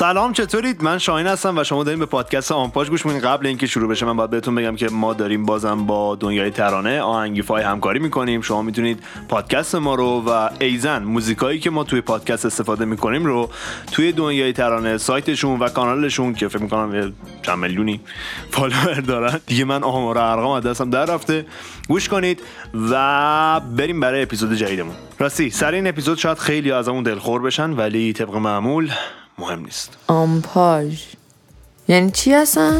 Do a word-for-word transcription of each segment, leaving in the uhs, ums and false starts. سلام، چطورید؟ من شاهین هستم و شما دارین به پادکست آنپاج گوش می‌کنین. قبل اینکه شروع بشه من باید بهتون بگم که ما داریم بازم با دنیای ترانه آهنگیفای همکاری می‌کنیم. شما می‌تونید پادکست ما رو و ایزن موزیکایی که ما توی پادکست استفاده می‌کنیم رو توی دنیای ترانه، سایتشون و کانالشون که فکر می‌کنم چند میلیونی فالوور دارن دیگه، من آمار و ارقام از دستم در رفته، گوش کنید و بریم برای اپیزود جدیدمون. راستی سر این اپیزود شاید خیلی ازمون دلخور بشن، ولی طبق معمول مهم نیست. آنپاژ یعنی چی اصلا؟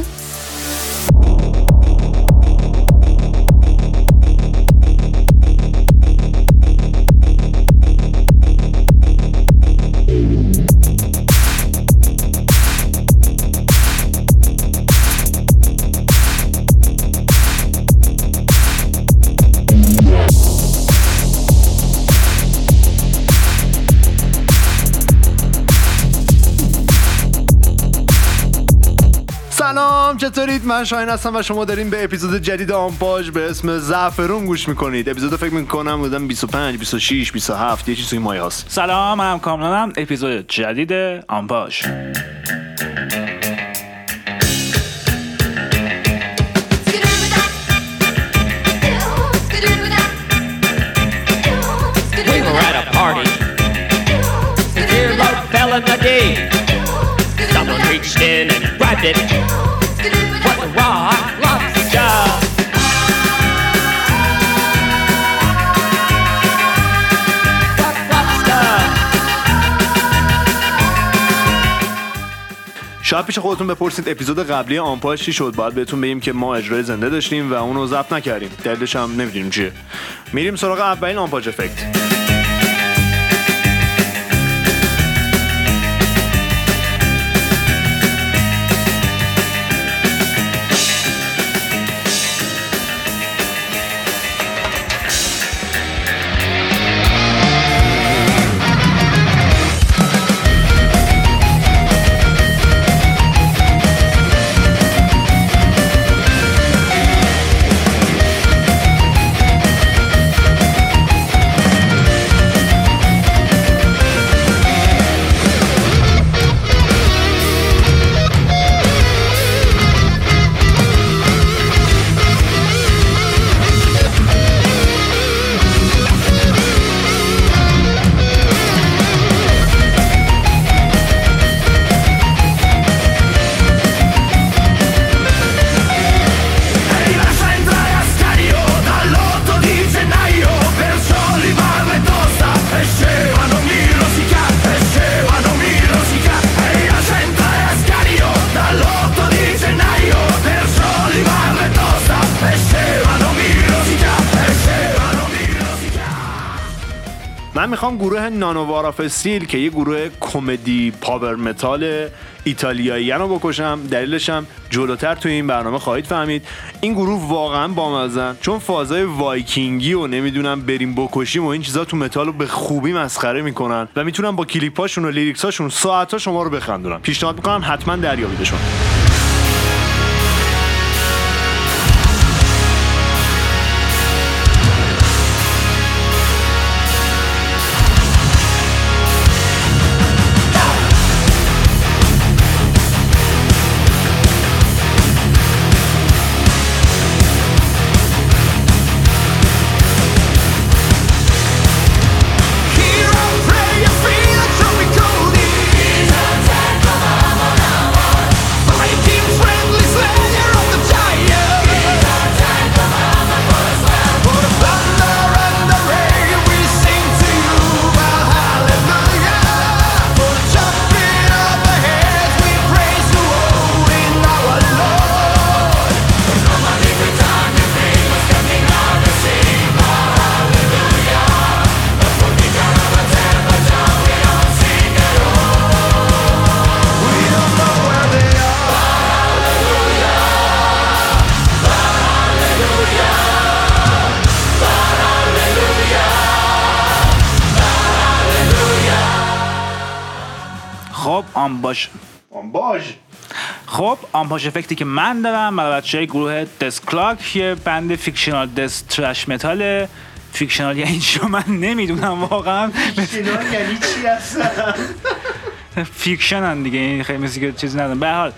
چطورید؟ من شاهین هستم و شما دارین به اپیزود جدید آنپاج به اسم زعفرون گوش میکنید. اپیزود فکر میکنم بودم بیست و پنج، بیست و شش، بیست و هفت یه چیزی مایه هست. سلام، هم کاملانم. اپیزود جدید آنپاج. We were at a party. The dear love fell in the day. Someone reached in and grabbed it. شاید پیش خودتون بپرسید اپیزود قبلی آنپاش چی شد؟ باید بهتون بگیم که ما اجرای زنده داشتیم و اون رو ضبط نکردیم. دلیلش هم نمیدونیم چیه. میریم سراغ اولین آنپاج افکت. من میخوام گروه نانو وارافسیل که یه گروه کمدی پاور متال ایتالیایی رو بکشم. دلیلشم جلوتر توی این برنامه خواهید فهمید. این گروه واقعا بامزن، چون فازای وایکینگی و نمیدونم بریم بکشیم و این چیزا تو متال رو به خوبی مسخره میکنن و میتونن با کلیپاشون و لیریکساشون ساعت‌ها شما رو بخندونن. پیشنهاد میکنم حتما دریابیدشون. خب آنپاژ آنپاژ خب آنپاژ افکتی که من دارم برای بچه‌های گروه دیس کلارک، یه بند فیکشنال دس ترش متاله. فیکشنال یعنی چی من نمیدونم واقعا. فیکشنال یعنی چی اصلا؟ فیکشنن دیگه، این خیلی موسیقی چیزی ندارن. به هر حال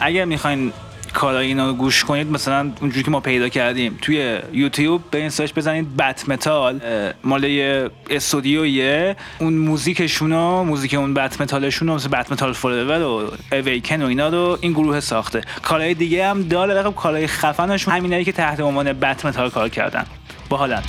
اگر میخواین کارای اینا رو گوش کنید، مثلا اونجوری که ما پیدا کردیم توی یوتیوب به این سرچ بزنید بتمتال، مال استودیویه، اون موزیکشونو، موزیک اون بتمتالشونو، مثلا بتمتال فوروور و اویکن و اینا رو این گروه ساخته. کارهای دیگه هم داره، رقم کارهای خفنشون همینایی که تحت عنوان بتمتال کار کردن باحالن.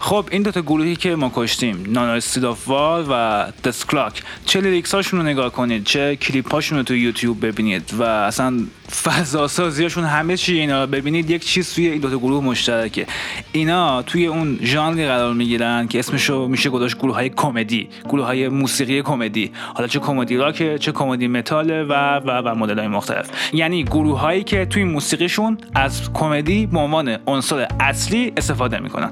خب این دو تا گروهی که ما کشتیم، نانو استد و دیس کلارک، چه لیریکس هاشون رو نگاه کنید، چه کلیپ هاشون رو تو یوتیوب ببینید و اصلا فضا سازی هاشون، همه چی اینا رو ببینید، یک چیز توی این دو تا گروه مشترکه. اینا توی اون ژانری قرار میگیرن که اسمشو میشه گذاشت گروه های کمدی، گروه های موسیقی کمدی، حالا چه کمدی راک، چه کمدی متال و و و مدل های مختلف. یعنی گروه هایی که توی موسیقیشون از کمدی به عنوان عنصر اصلی استفاده میکنن.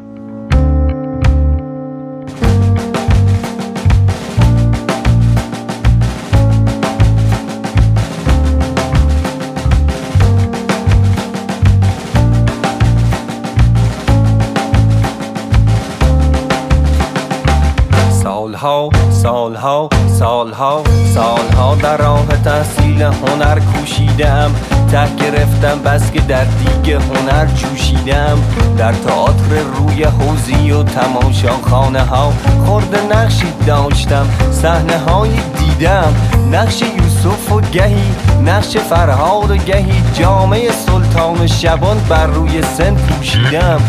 سالها سالها سالها سالها در راه تحصیل هنر کوشیدم، ته گرفتم بس که در دیگ هنر جوشیدم، در تئاتر روی حوزی و تماشاخانه ها خورد نقشی داشتم، صحنه هایی دیدم، نقش یوسف و گهی نقش فرهاد و گهی جامعه سلطان شبان بر روی سن پوشیدم.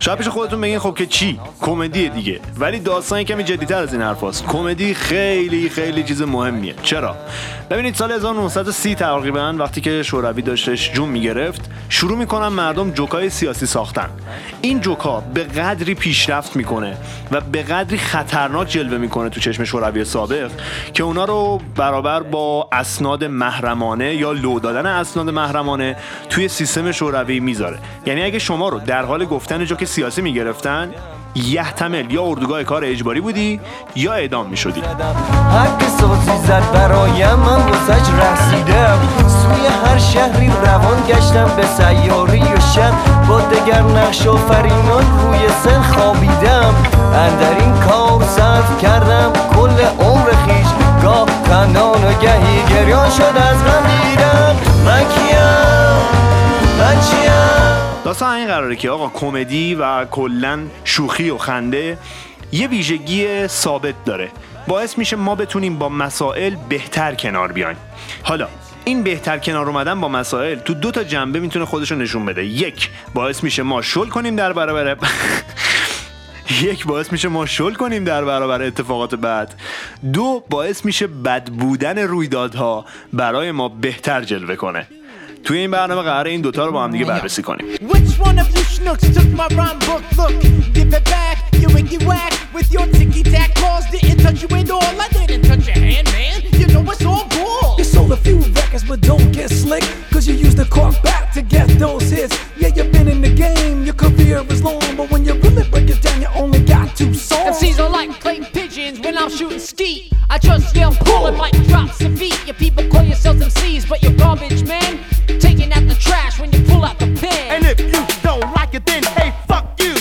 شاید پیش خودتون بگین خب که چی؟ کمدی دیگه. ولی داستان کمی جدی‌تر از این حرفاست. کمدی خیلی خیلی چیز مهمیه. چرا؟ ببینید سال هزار و نهصد و سی تقریباً وقتی که شوروی داشتش جون میگرفت، شروع میکنن مردم جوکای سیاسی ساختن. این جوکا به قدری پیشرفت میکنه و به قدری خطرناک جلوه میکنه تو چشم شوروی سابق که اونا رو برابر با اسناد محرمانه یا لو دادن اسناد محرمانه توی سیستم شوروی میذاره. یعنی اگه شما رو در حال گفتن جوک سیاسی میگرفتن، یحتمل یا اردوگاه کار اجباری بودی یا اعدام میشدی. هر که سازی زد برایم من بسج رسیدم، سوی هر شهری روان گشتم به سیاری و شب، با دگر نقش و فرینان روی سن خوابیدم، اندر این کار صرف کردم کل عمر خیش، گاه تنان و گهی گریان شد از من دیدم. من کیم؟ من چیم؟ داستان این قراره که آقا کمدی و کلن شوخی و خنده یه ویژگی ثابت داره، باعث میشه ما بتونیم با مسائل بهتر کنار بیایم. حالا این بهتر کنار اومدن با مسائل تو دو تا جنبه میتونه خودشو نشون بده. یک، باعث میشه ما شل کنیم در برابر یک باعث میشه ما شل کنیم در برابر اتفاقات بد. دو، باعث میشه بد بودن رویدادها برای ما بهتر جلوه کنه. توی این برنامه قراره این دوتا رو با هم دیگه بررسی کنیم. Taking out the trash when you pull out the pen. And if you don't like it then hey fuck you.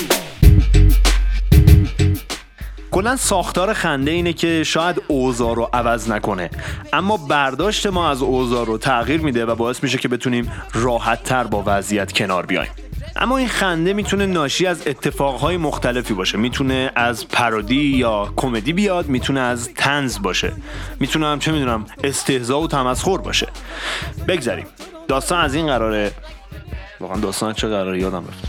کلاً ساختار خنده اینه که شاید اوضاع رو عوض نکنه، اما برداشت ما از اوضاع رو تغییر میده و باعث میشه که بتونیم راحت‌تر با وضعیت کنار بیایم. اما این خنده میتونه ناشی از اتفاقهای مختلفی باشه، میتونه از پارودی یا کمدی بیاد، میتونه از طنز باشه، میتونه هم چه میدونم استهزاء و تمسخر باشه. بگذاریم داستان از این قراره، واقعا داستان چه قراره یادم رفت.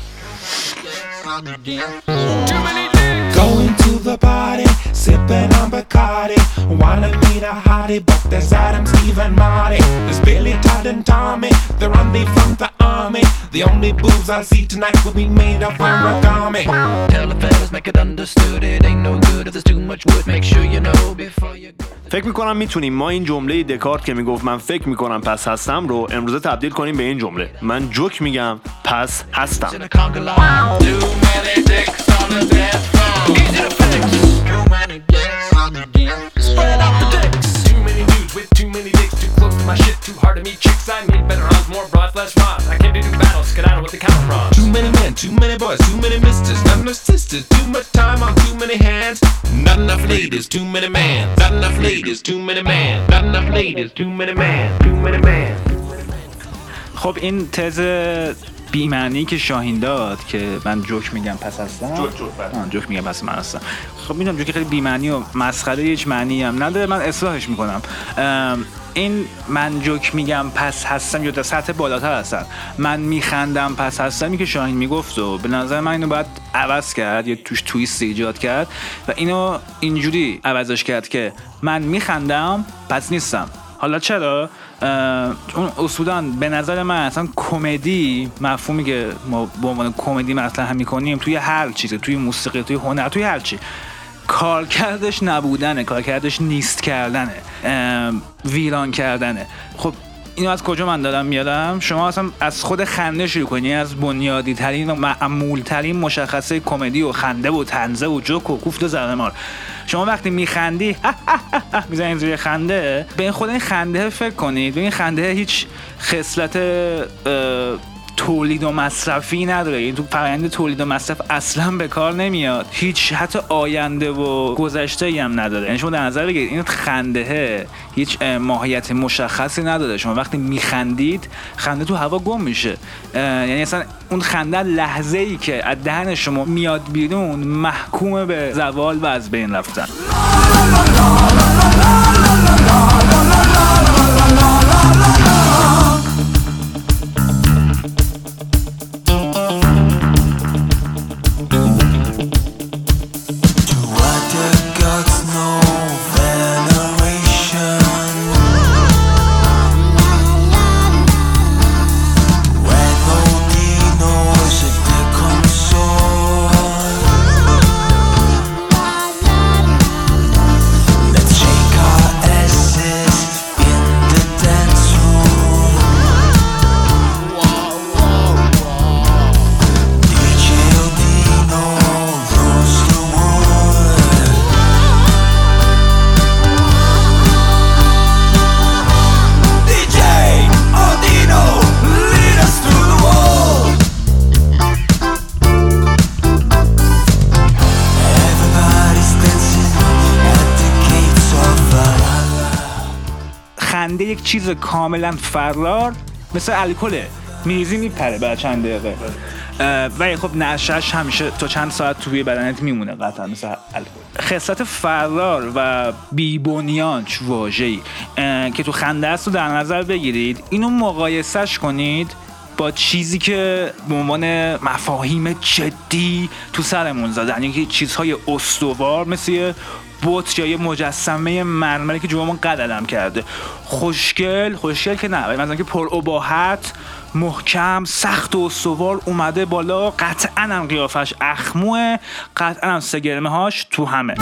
Going to the party, sipping on Bacardi. Wanna meet a hottie, but there's Adam, Steve and Marty. There's Billy, Todd and Tommy, they're on leave from the army. The only boobs I see tonight will be made of origami. Tell the fellas, make it understood, it ain't no good if there's too much wood. Make sure you know before you go. فکر میکنم میتونیم ما این جمله دکارت که میگفت من فکر میکنم پس هستم رو امروزه تبدیل کنیم به این جمله من جوک میگم پس هستم. خب این تز بی معنی که شاهین داد که من جوک میگم پس هستم جوک جوک من جوک میگم پس من هستم خب میدونم جوک خیلی بی معنی و مسخره هیچ معنی هم نداره من اصلاحش میکنم این من جوک میگم پس هستم یا در سطح بالاتر هستن من میخندم پس هستمی که شاهین میگفت و به نظر من اینو باید عوض کرد یا توش تویست ایجاد کرد و اینو اینجوری عوضش کرد که من میخندم پس نیستم. حالا چرا؟ اون اصولاً به نظر من اصلا کمدی مفهومی که ما به عنوان کمدی مطرح می‌کنیم توی هر چیزه توی موسیقی توی هنر توی هر چی کارکردش نبودنه کارکردش نیست کردنه ویران کردنه. خب اینو از کجا من دارم میارم؟ شما اصلا از خود خنده شروع کنی از بنیادی ترین و معمول ترین مشخصه کمدی و خنده و طنزه و جوک و کوفت و زهرمار. شما وقتی میخندی میزنید روی خنده به این خود این خنده فکر کنید به این خنده هیچ خصلت تولید و مصرفی نداره این تو فرآیند تولید و مصرف اصلا به کار نمیاد هیچ حتی آینده و گذشته‌ای هم نداره یعنی شما در نظر بگیرید این خندهه هیچ ماهیت مشخصی نداره شما وقتی میخندید خنده تو هوا گم میشه یعنی اصلا اون خنده لحظه‌ای که از دهن شما میاد بیرون محکوم به زوال و از بین رفتن. یک چیز کاملا فرار مثل الکل میریزی میپره برای چند دقیقه ولی خب نشهش همیشه تا چند ساعت توی بدنت میمونه قطعا مثل الکل. خصلت فرار و بیبنیانچ واژه‌ای که تو خنده است رو در نظر بگیرید اینو مقایسهش کنید با چیزی که به عنوان مفاهیم جدی تو سرمون زدن یعنی چیزهای استوار مثل بوت یا یه مجسمه مرمری که جوامون قدلم کرده خوشگل خوشگل که نه مثلا که پر اباحت محکم سخت و سوار اومده بالا قطعاً هم قیافش اخموه قطعاً هم سگرمه هاش تو همه.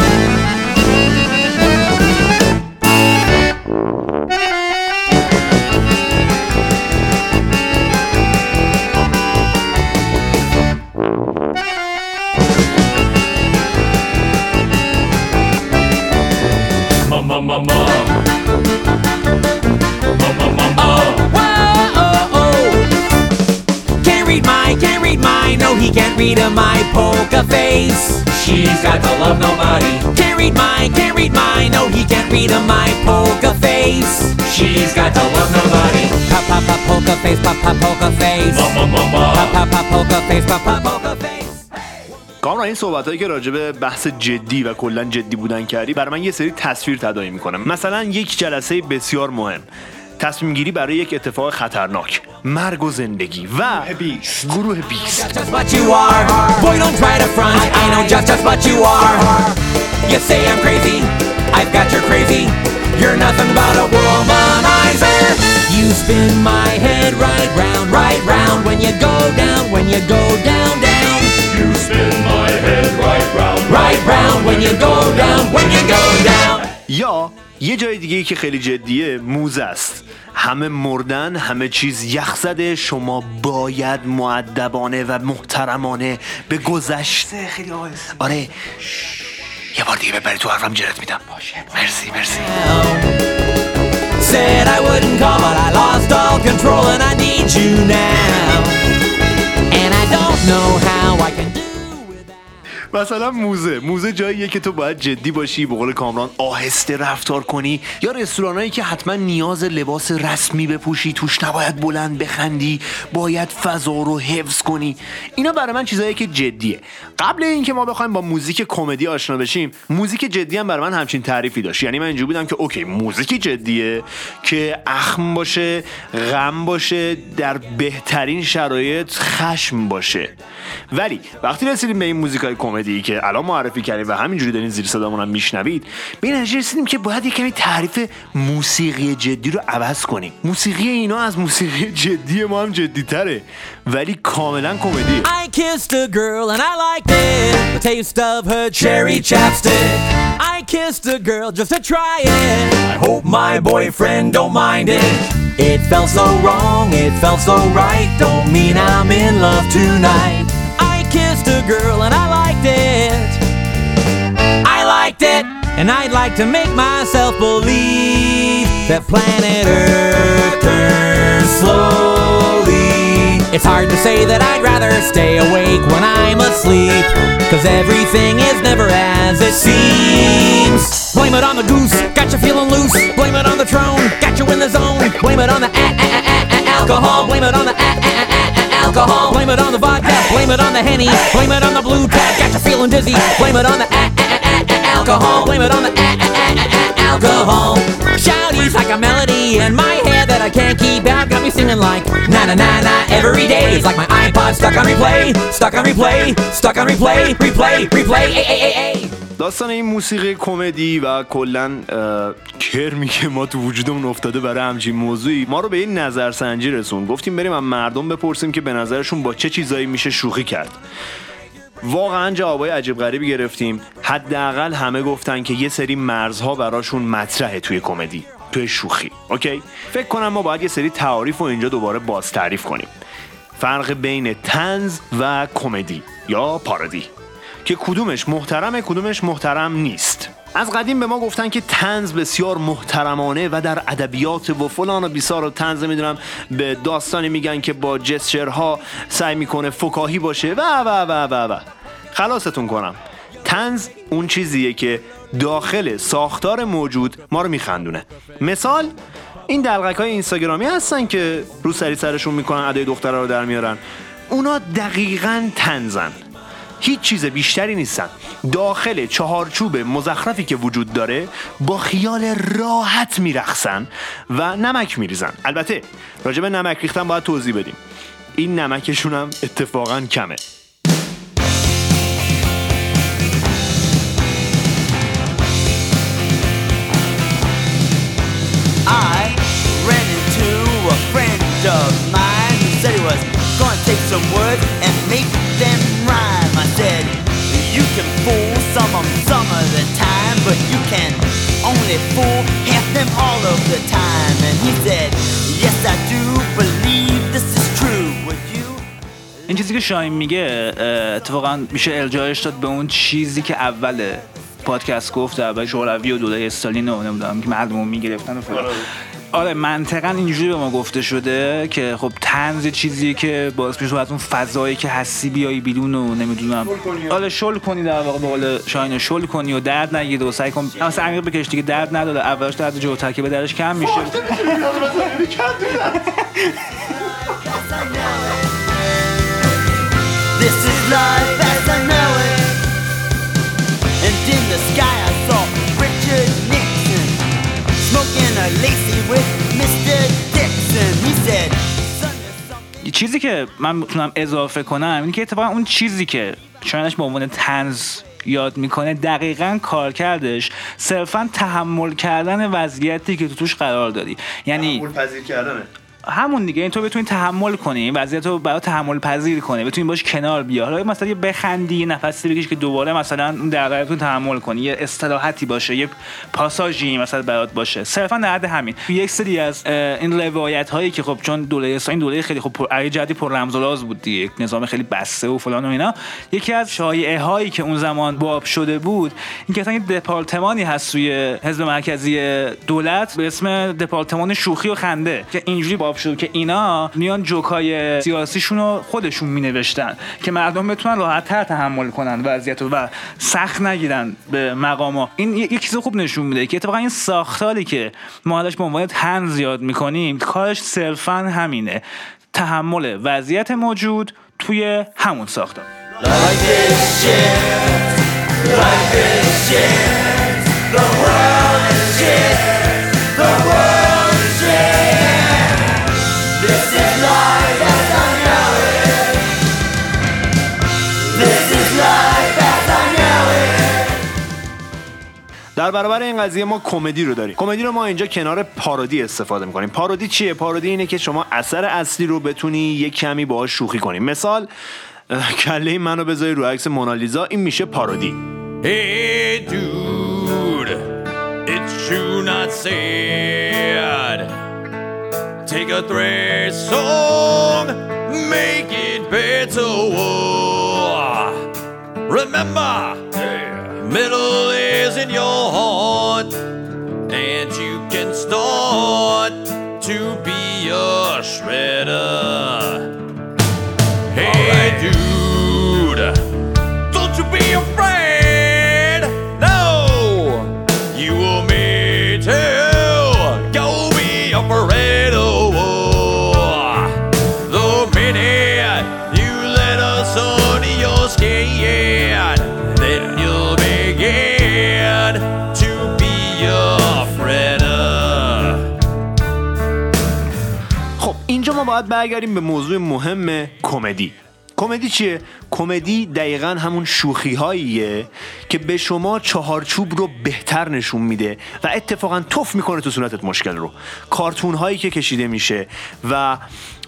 Read of my poker face. She's got to love nobody. Can't read mine, can't read mine. No, he can't read of my poker face. She's got to love nobody. Pop, pop, pop, poker face, pop, pop, poker face. Mama, mama. Pop, pop, pop, poker face, pop, pop, poker face. کامران این صحبتایی که راجع به بحث جدی و کلا جدی بودن کردی برای من یه سری تصویر تداعی میکنه. مثلا یک جلسه بسیار مهم تصمیم گیری برای یک اتفاق خطرناک، مرگ و زندگی و گروه بیست. یا یه جای دیگه که خیلی جدیه، موزه است. همه مردن، همه چیز یخ زده، شما باید مؤدبانه و محترمانه به گذشته. خیلی آهسته. آره شش. یه بار دیگه ببری تو حرفم جرات میدم. باشه مرسی مرسی. Said I wouldn't come but I lost all control and I need you now and I don't know how I can do. مثلا موزه موزه جاییه که تو باید جدی باشی، به قول کامران آهسته رفتار کنی، یا رستورانایی که حتما نیاز لباس رسمی بپوشی، توش نباید بلند بخندی، باید فضا رو حفظ کنی. اینا برای من چیزایی که جدیه. قبل اینکه ما بخوایم با موزیک کمدی آشنا بشیم، موزیک جدی هم برای من همچین تعریفی داشت. یعنی من اینجوری بودم که اوکی موزیک جدیه که اخم باشه، غم باشه، در بهترین شرایط خشم باشه. ولی وقتی رسیدیم به این موزیکای کمدی دی که الان معرفی کردیم و همینجوری دارین زیر صدامون هم میشنوید، به این نتیجه رسیدیم که باید یک کمی تعریف موسیقی جدی رو عوض کنیم. موسیقی اینا از موسیقی جدی ما هم جدی‌تره، ولی کاملا کمدیه. I kissed a girl and I liked it, the taste of her cherry chapstick. I kissed a girl just to try it, I hope my boyfriend don't mind it. It felt so wrong, it felt so right, don't mean I'm in love tonight. Kissed a girl and I liked it, I liked it, and I'd like to make myself believe that planet Earth turns slowly. It's hard to say that I'd rather stay awake when I'm asleep, cause everything is never as it seems. Blame it on the goose, got you feeling loose. Blame it on the throne, got you in the zone. Blame it on the a- a- a- a- alcohol. Blame it on the a- a- a- alcohol. Blame it on the vodka, blame it on the Henny, blame it on the blue tab, got you feeling dizzy. Blame it on the a- a- a- a- alcohol, blame it on the a- a- a- a- alcohol. Shouties like a melody in my head that I can't keep out, got me singing like na na na na every day. It's like my iPod stuck on replay, stuck on replay, stuck on replay, replay, replay, ay ay ay ay. داستان این موسیقی کمدی و کلن کرمی که ما تو وجودمون افتاده برای همچین موضوعی، ما رو به این نظرسنجی رسون. گفتیم بریم از مردم بپرسیم که به نظرشون با چه چیزایی میشه شوخی کرد. واقعا جوابای عجیب غریبی گرفتیم. حداقل همه گفتن که یه سری مرزها براشون مطرحه توی کمدی، توی شوخی. اوکی، فکر کنم ما باید یه سری تعاریف رو اینجا دوباره باز تعریف کنیم. فرق بین طنز و کمدی یا پارودی که کدومش محترمه کدومش محترم نیست. از قدیم به ما گفتن که طنز بسیار محترمانه و در ادبیات و فلان و بیسار و طنز میدونم به داستانی میگن که با جسچرها سعی میکنه فکاهی باشه و و و و و. خلاصتون کنم، طنز اون چیزیه که داخل ساختار موجود ما رو میخندونه. مثال این دلقک‌های اینستاگرامی هستن که رو سری سرشون میکنن ادای دخترها رو در میارن. اونا دقیقاً طنزن، هیچ چیز بیشتری نیستن. داخل چهارچوب مزخرفی که وجود داره با خیال راحت میرخسن و نمک میریزن. البته راجب نمک ریختن باید توضیح بدیم، این نمکشون هم اتفاقا کمه. I ran into a friend of mine who said he was gonna take some words and make them rhyme. I said, you can fool some of them some of the time, but you can only fool half them all of the time. And he said, yes I do believe this is true. Would you... این چیزی که شاهین میگه اتفاقا میشه ارجاعش داد به اون چیزی که اول پادکست گفت اول شوروی و دوله استالین و نمیدونم که مردمو میگرفتن و فلان. آره منطقاً اینجوری به ما گفته شده که خب طنز چیزیه که باعث میشه از اون فضایی که هستی بیای بیرون و نمیدونم آره شل کنی، در واقع به قول شاهین شل کنی و درد نگیره و سعی کن مثلا عمیق بکش دیگه درد نداره. اولش درد جو ترکیب درش کم میشه. This is life as I know it. And in the sky I saw Richard Nixon smoking a Lacey with Mister چیزی که من میتونم اضافه کنم اینه که اتفاقا اون چیزی که شاینش به عنوان طنز یاد میکنه دقیقاً کار کردش صرفاً تحمل کردن وضعیتی که تو توش قرار داری، یعنی تحمل پذیر کردنه همون دیگه. این تو بتونی تحمل کنی این وضعیت رو، برای تحمل پذیر کنی بتونی باش کنار بیای. حالا مثلا یه بخندی، یه نفسی بکشی که دوباره مثلا اون درایتون تحمل کنی، یه اصطلاحاتی باشه، یه پاساژی مثلا برات باشه، صرفا در حد همین. یک سری از این روایت هایی که خب چون دوله اسلامی دوله خیلی خب پر جدی پر رمز و راز بود دیگه، نظام خیلی بسته و فلان و اینا، یکی از شایعه هایی که اون زمان باب شده بود این که مثلا یه دپارتمانی هست توی حزب مرکزی دولت به اسم دپارتمان شوخی و خنده که اینجوری شد که اینا میان جوکای سیاسیشون رو خودشون مینوشتن که مردم بتونن راحت‌تر تحمل کنن وضعیت و سخت نگیرن به مقاما. این یه چیز خوب نشون میده که اتفاقا این ساختاری که ما ازش به عنوان طنز یاد میکنیم کارش صرفاً همینه، تحمل وضعیت موجود توی همون ساختار. در برابر این قضیه ما کمدی رو داریم. کمدی رو ما اینجا کنار پارودی استفاده می‌کنیم. پارودی چیه؟ پارودی اینه که شما اثر اصلی رو بتونی یک کمی باهاش شوخی کنی. مثال کله منو بذاری رو عکس مونالیزا، این میشه پارودی. Hey dude, it's you not sad. Take a three song, make it better. Remember, middle in your heart and you can start to be a shredder. Hey dude, don't you be afraid. No, you will me too. Go be a Pareto. The minute you let us under your skin, then you'll begin to be your friend. خب اینجا ما باید برگردیم به موضوع مهم کمدی. کمدی چیه؟ کمدی دقیقاً همون شوخی هاییه که به شما چهارچوب رو بهتر نشون میده و اتفاقاً تف میکنه تو صورتت مشکل رو. کارتون هایی که کشیده میشه و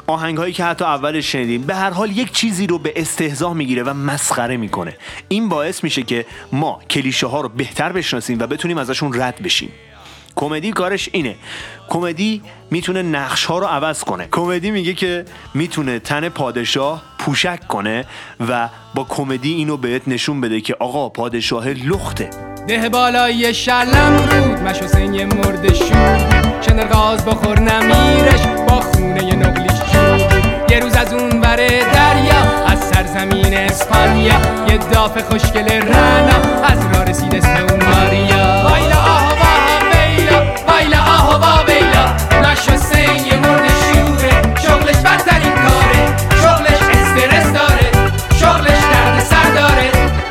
آهنگ هایی که حتی اولش شنیدیم به هر حال یک چیزی رو به استهزاء میگیره و مسخره میکنه. این باعث میشه که ما کلیشه ها رو بهتر بشناسیم و بتونیم ازشون رد بشیم. کمدی کارش اینه. کمدی میتونه نقش ها رو عوض کنه. کمدی میگه که میتونه تن پادشاه پوشک کنه و با کمدی اینو بهت نشون بده که آقا پادشاه لخته. ده بالای شلم بود مش حسین یه مرد شور، چنرغاز بخور نمیرش با خونه یه نقلیش جور. یه روز از اون بر دریا از سرزمین اسپانیا یه داف خوشگل رنا از را رسید اسم اون ماریا. بایلا آها با هم بیلا، بایلا آها با بیلا، مش حسین یه مرد شوره، شغلش بدترین کاره، شغلش استرس داره، شغلش درد سر داره،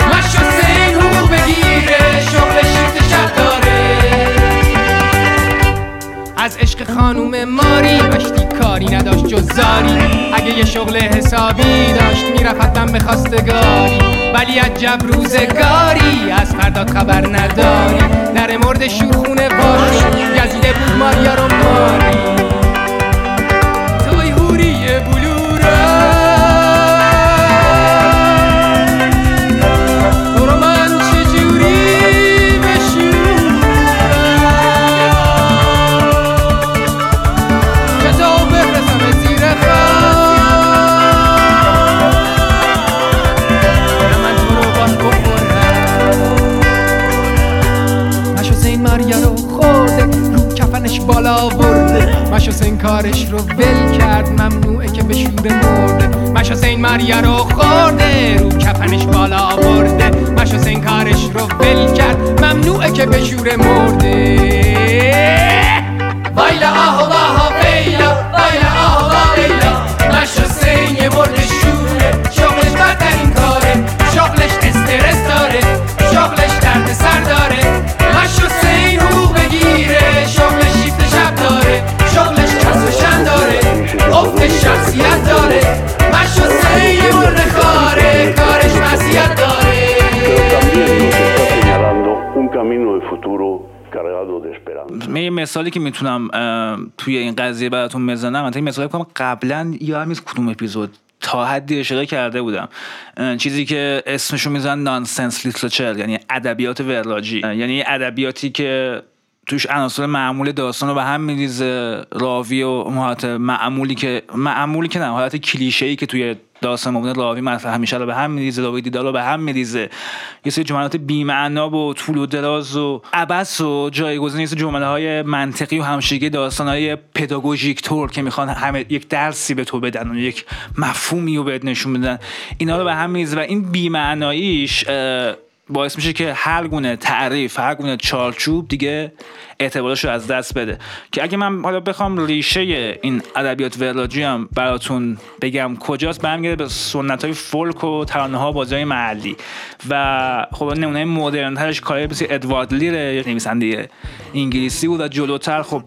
مش حسین حقوق بگیره، شغلش شیفت شب داره. از عشق خانوم ماری مشتی کاری نداشت جز زاری، اگه یه شغل حسابی داشت میرفت من به خواستگاری، ولی عجب روزگاری از فردات خبر نداری. نره مرد شورخونه باشو گزیده بود ماریا رو ماری، توی هوری بلورا بالا برده. مش حسین کارش رو ول کرد، ممنوعه که به شوره مرده. مش حسین ماریا رو خورده، رو کفنش بالا برده. مش حسین کارش رو ول کرد، ممنوعه که به شوره مرده. بایلا آها باها بیلا، بایلا آها با بیلا، مش حسین یه مرد شوره، شغلش بدترین کاره، شغلش استرس داره، شغلش درد سر داره، مش حسین حقوق بگیره، شغلش شغلش کسوشن داره، افت شخصیت داره، من یه مثالی که میتونم توی این قضیه براتون بزنم، مثلا مثالی که قبلا یا همین کدوم اپیزود تا حدی اشاره کرده بودم، چیزی که اسمشو میذارن نانسنس لیترچر، یعنی ادبیات وراجی، یعنی ادبیاتی که توش عناصر معمول داستانو به هم میریزه، راوی و حالت معمولی که معمولی که نه حالت کلیشه‌ای که توی داستان مبنی راوی مثلا همیشه رو به هم میریزه، راوی دیدار رو به هم میریزه، یه سری جملات بی‌معنا و طول و دراز و عبث و جایگزین جمله‌های منطقی و همشگی داستان‌های پداگوژیک طور که میخوان همه یک درسی به تو بدن و یک مفهومی رو بهت نشون بدن، اینا رو به هم میریزه و این بی‌معناییش باعث میشه که هر گونه تعریف، هر گونه چارچوب دیگه اعتبارش رو از دست بده. که اگه من حالا بخوام ریشه این ادبیات وراجی هم براتون بگم کجاست، برمیگرده به سنت‌های فولک و ترانه‌ها بازی‌های محلی و خب نمونه‌های مدرن‌ترش کاری مثل ادوارد لیر، نویسنده انگلیسی بود و جلوتر خب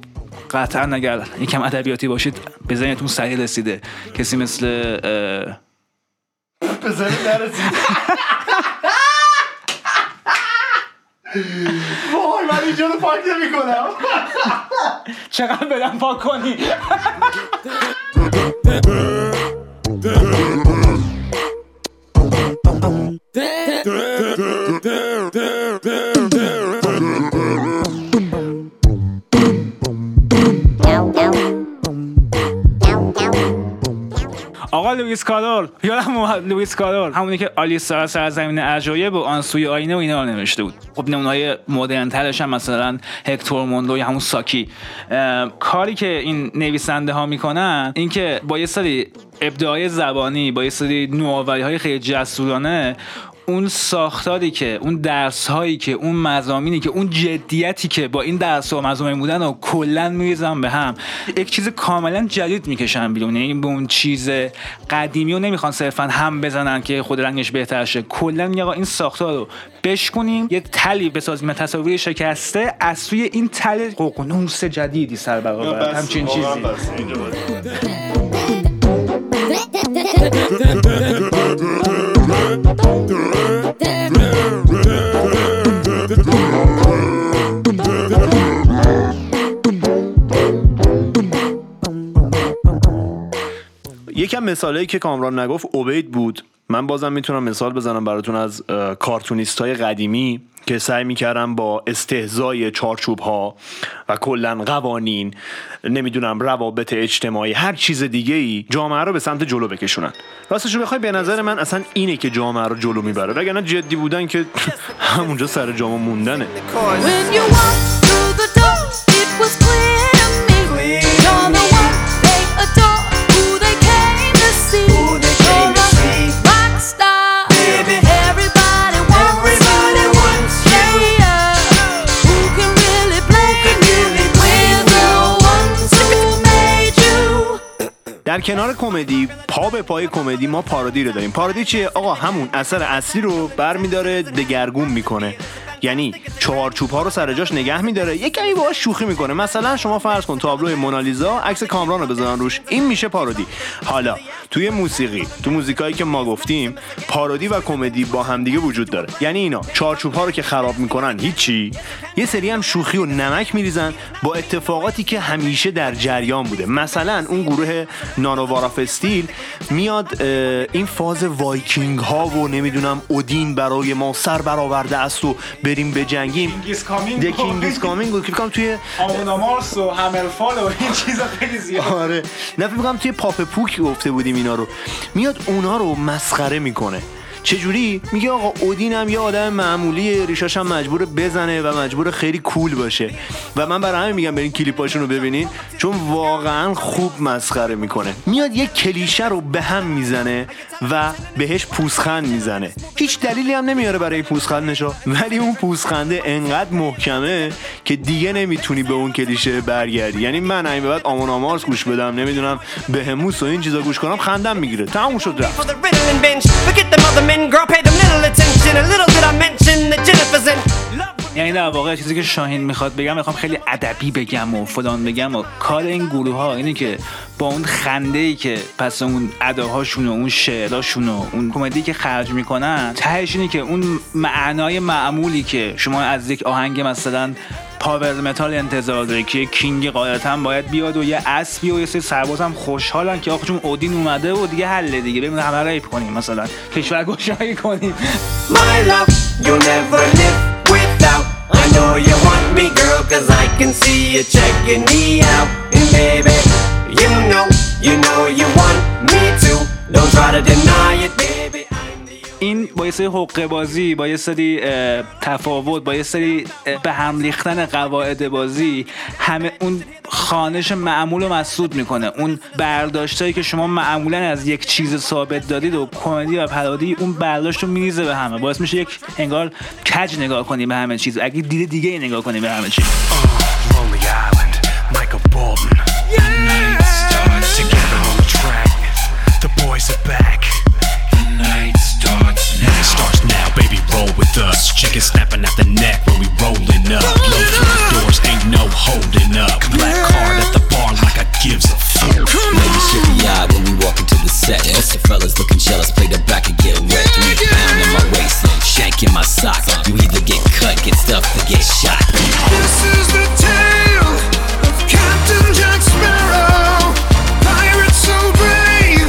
قطعاً اگر یکم ادبیاتی باشید به ذهنتون سریع رسیده، کسی مثل به ذهن نرسید وای من اینجا رو پاک نمی کنم، چقدر بدم پاک کنی. آقا لوئیس کارول، یادم اومد لوئیس کارول همونی که آلیس در سرزمین عجایب و آن سوی آینه و اینا رو نوشته بود. خب نمونه‌های مدرن ترش هم مثلا هکتور موندو یا همون ساکی. کاری که این نویسنده ها میکنن این که با یه سری ابداعی زبانی، با یه سری نوآوری‌های خیلی جسورانه اون ساختاری که اون درس‌هایی که اون مضامینی که اون جدیتی که با این درس‌ها مضامین بودن رو کلاً می‌ریزن به هم، یک چیز کاملاً جدید می‌کشن بیرون، یعنی به اون چیز قدیمی رو نمی‌خوان صرفاً هم بزنن که خود رنگش بهتر شه، کلاً میگه آقا این ساختار رو بشکنیم، یه تلی بسازیم تصاویر شکسته، از سوی این تل ققنوس جدیدی سر برآورد، همچین چیزی. یکم مثالایی که کامران نگفت عبید بود، من بازم میتونم مثال بزنم براتون از کارتونیستای قدیمی که سعی میکردم با استهزای چارچوب ها و کلن قوانین، نمیدونم روابط اجتماعی، هر چیز دیگه ای جامعه رو به سمت جلو بکشونن. راستش رو بخوای به نظر من اصلا اینه که جامعه رو جلو میبره، وگرنه جدی بودن که همونجا سر جامعه موندنه. در کنار کمدی، پا به پای کمدی ما پارادی رو داریم. پارادی چیه؟ آقا همون اثر اصلی رو برمیداره دگرگون میکنه، یعنی چارچوب ها رو سر جاش نگه میداره، یه کمی باهاش شوخی میکنه. مثلا شما فرض کن تابلوی مونالیزا عکس کامران رو بزنن روش، این میشه پارادی. حالا توی موسیقی، تو موزیکایی که ما گفتیم، پارادی و کمدی با همدیگه وجود داره، یعنی اینا چارچوب ها رو که خراب میکنن هیچی، یه سری هم شوخی و نمک میریزن با اتفاقاتی که همیشه در جریان بوده. مثلا اون گروه نانو وارافسیل میاد این فاز وایکینگ ها و نمیدونم اودین برای ما سر برآورده است و بریم بجنگیم، The King is Coming بود که بکنم توی آمونامارس و هملفال و این چیزا خیلی زیاد. آره نه فکر می‌کنم توی پاپ پوک گفته بودیم اینا رو، میاد اونا رو مسخره میکنه. چجوری؟ میگه آقا اودین هم یه آدم معمولی، ریشاش هم مجبور بزنه و مجبور خیلی کول باشه و من برای همین میگم برین کلیپاشون رو ببینین چون واقعا خوب مسخره میکنه. میاد یه کلیشه رو به هم میزنه و بهش پوزخند میزنه، هیچ دلیلی هم نمیاره برای پوزخندش، ولی اون پوزخنده انقدر محکمه که دیگه نمیتونی به اون کلیشه برگردی. یعنی من همین بعد آمون آمارس گوش بدم، نمیدونم بهموس و این چیزا گوش کنم، خندم میگیره، تموم شد رفت. یعنی در واقع چیزی که شاهین میخواد بگم، میخوام خیلی ادبی بگم و فلان بگم و کار این گروه ها اینه که با اون خنده‌ای که پس اون اداهاشون و اون شعراشون و اون کمدی که خرج میکنن، تهش اینه که اون معنای معمولی که شما از یک آهنگ مثلا پاور متال انتظار داره که کینگ قایتاً باید بیاد و یه اسبی و یه سری سرباز هم خوشحالن که آخه چون اودین اومده و دیگه حل دیگه، بریم همه را ریپ کنیم، مثلا کشور گشایی کنیم. My love, you never live without. I know you want me girl cause I can see you checking me out. And baby, you know, you know you want me too. Don't try to deny it baby. این با یه سری حقه بازی، با یه سری تفاوت، با یه سری به هم ریختن قواعد بازی، همه اون خانش معمول رو مسدود میکنه. اون برداشتایی که شما معمولا از یک چیز ثابت دادید و کمدی و پرودی اون برداشت رو میریزه به همه، باعث میشه یک انگار کج نگاه کنی به همه چیز، اگه دید دیگه ای نگاه کنی به همه چیز. Us chicken snapping at the neck when we rolling up, blow through the doors ain't no holding up, black card at the bar like I gives a fuck. Ladies shifty eyed when we walk into the set, the fellas looking jealous, play the back and get wrecked. Me found in my waistline, shank in my sock, you either get cut, get stuffed or get shot. This is the tale of Captain Jack Sparrow, pirate so brave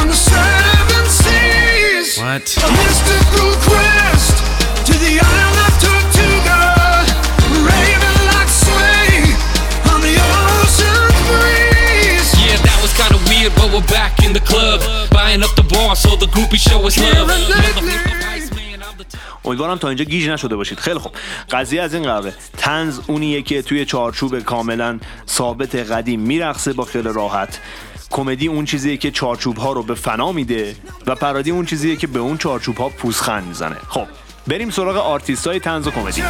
on the seven seas. What? A mystical quest to the isle of Tortuga, raving like sway on the ocean breeze. Yeah, that was kind of weird, but we're back in the club, buying up the bar so the groupies show us love. امیدوارم تا اینجا گیج نشده باشید. خیلی خوب، قضیه از این قراره. طنز اونیه که توی چارچوب کاملا ثابت قدیم میرقصه با خیال راحت. کمدی اون چیزیه که چارچوب‌ها رو به فنا میده و پارادی اون چیزیه که به اون چارچوب‌ها پوزخند میزنه. خب بریم سراغ آرتیستای طنز و کمدی.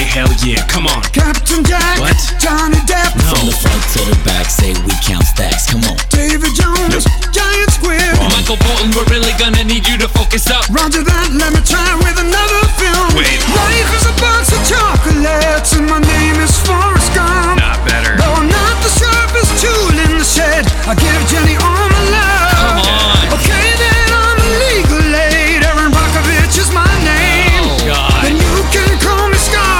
Say hell yeah, come on Captain Jack, what? Johnny Depp no. From the front to the back, say we count stacks, come on David Jones, nope. Giant Squid oh. Michael Bolton, we're really gonna need you to focus up Roger that, let me try with another film Wait Life is a box of chocolates and my name is Forrest Gump Not better Though I'm not the sharpest tool in the shed I give Jenny all my love Come on Okay then I'm a legal aid, Aaron Brockovich is my name Oh God Then you can call me Scott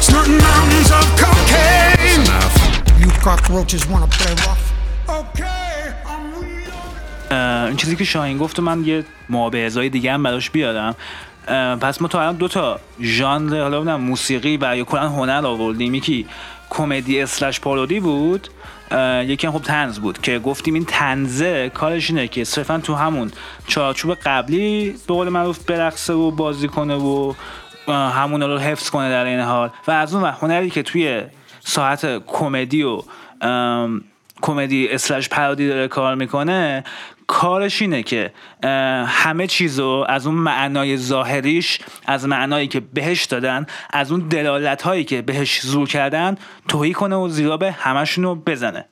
Snorting mountains of cocaine You cockroaches wanna play rough Okay I'm reloaded. این چیزی که شاهین گفت و من یه معابعه‌ای دیگه هم براش بیارم. پس ما تا الان دو تا ژانر، حالا ببینم، موسیقی و یا کلا هنر آوردیم. یکی کمدی اسلش پارودی بود، یکی هم خب طنز بود که گفتیم این طنزه کارش اینه که صرفا تو همون چارچوب قبلی به قول معروف برقصه و بازی کنه و همون رو حفظ کنه در این حال. و از اون و هنری که توی ساعت کمدی و کمدی اسلش پارودی داره کار میکنه، کارش اینه که همه چیزو از اون معنای ظاهریش، از معنایی که بهش دادن، از اون دلالت هایی که بهش زور کردن توهی کنه و زیراب همشونو بزنه.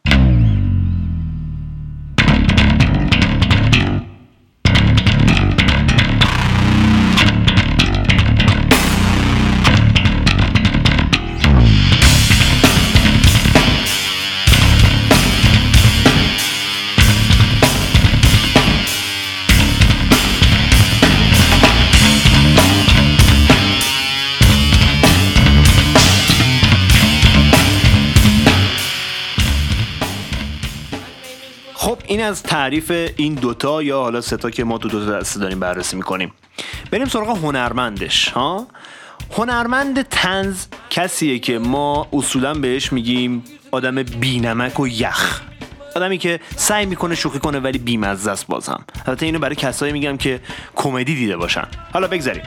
این از تعریف این دوتا یا حالا ستا که ما تو دوتا دسته داریم بررسی میکنیم. بریم سراغ هنرمندش. ها؟ هنرمند طنز کسیه که ما اصولا بهش میگیم آدم بی‌نمک و یخ، آدمی که سعی میکنه شوخی کنه ولی بی‌مزه است. بازم البته اینو برای کسایی میگم که کمدی دیده باشن. حالا بگذاریم.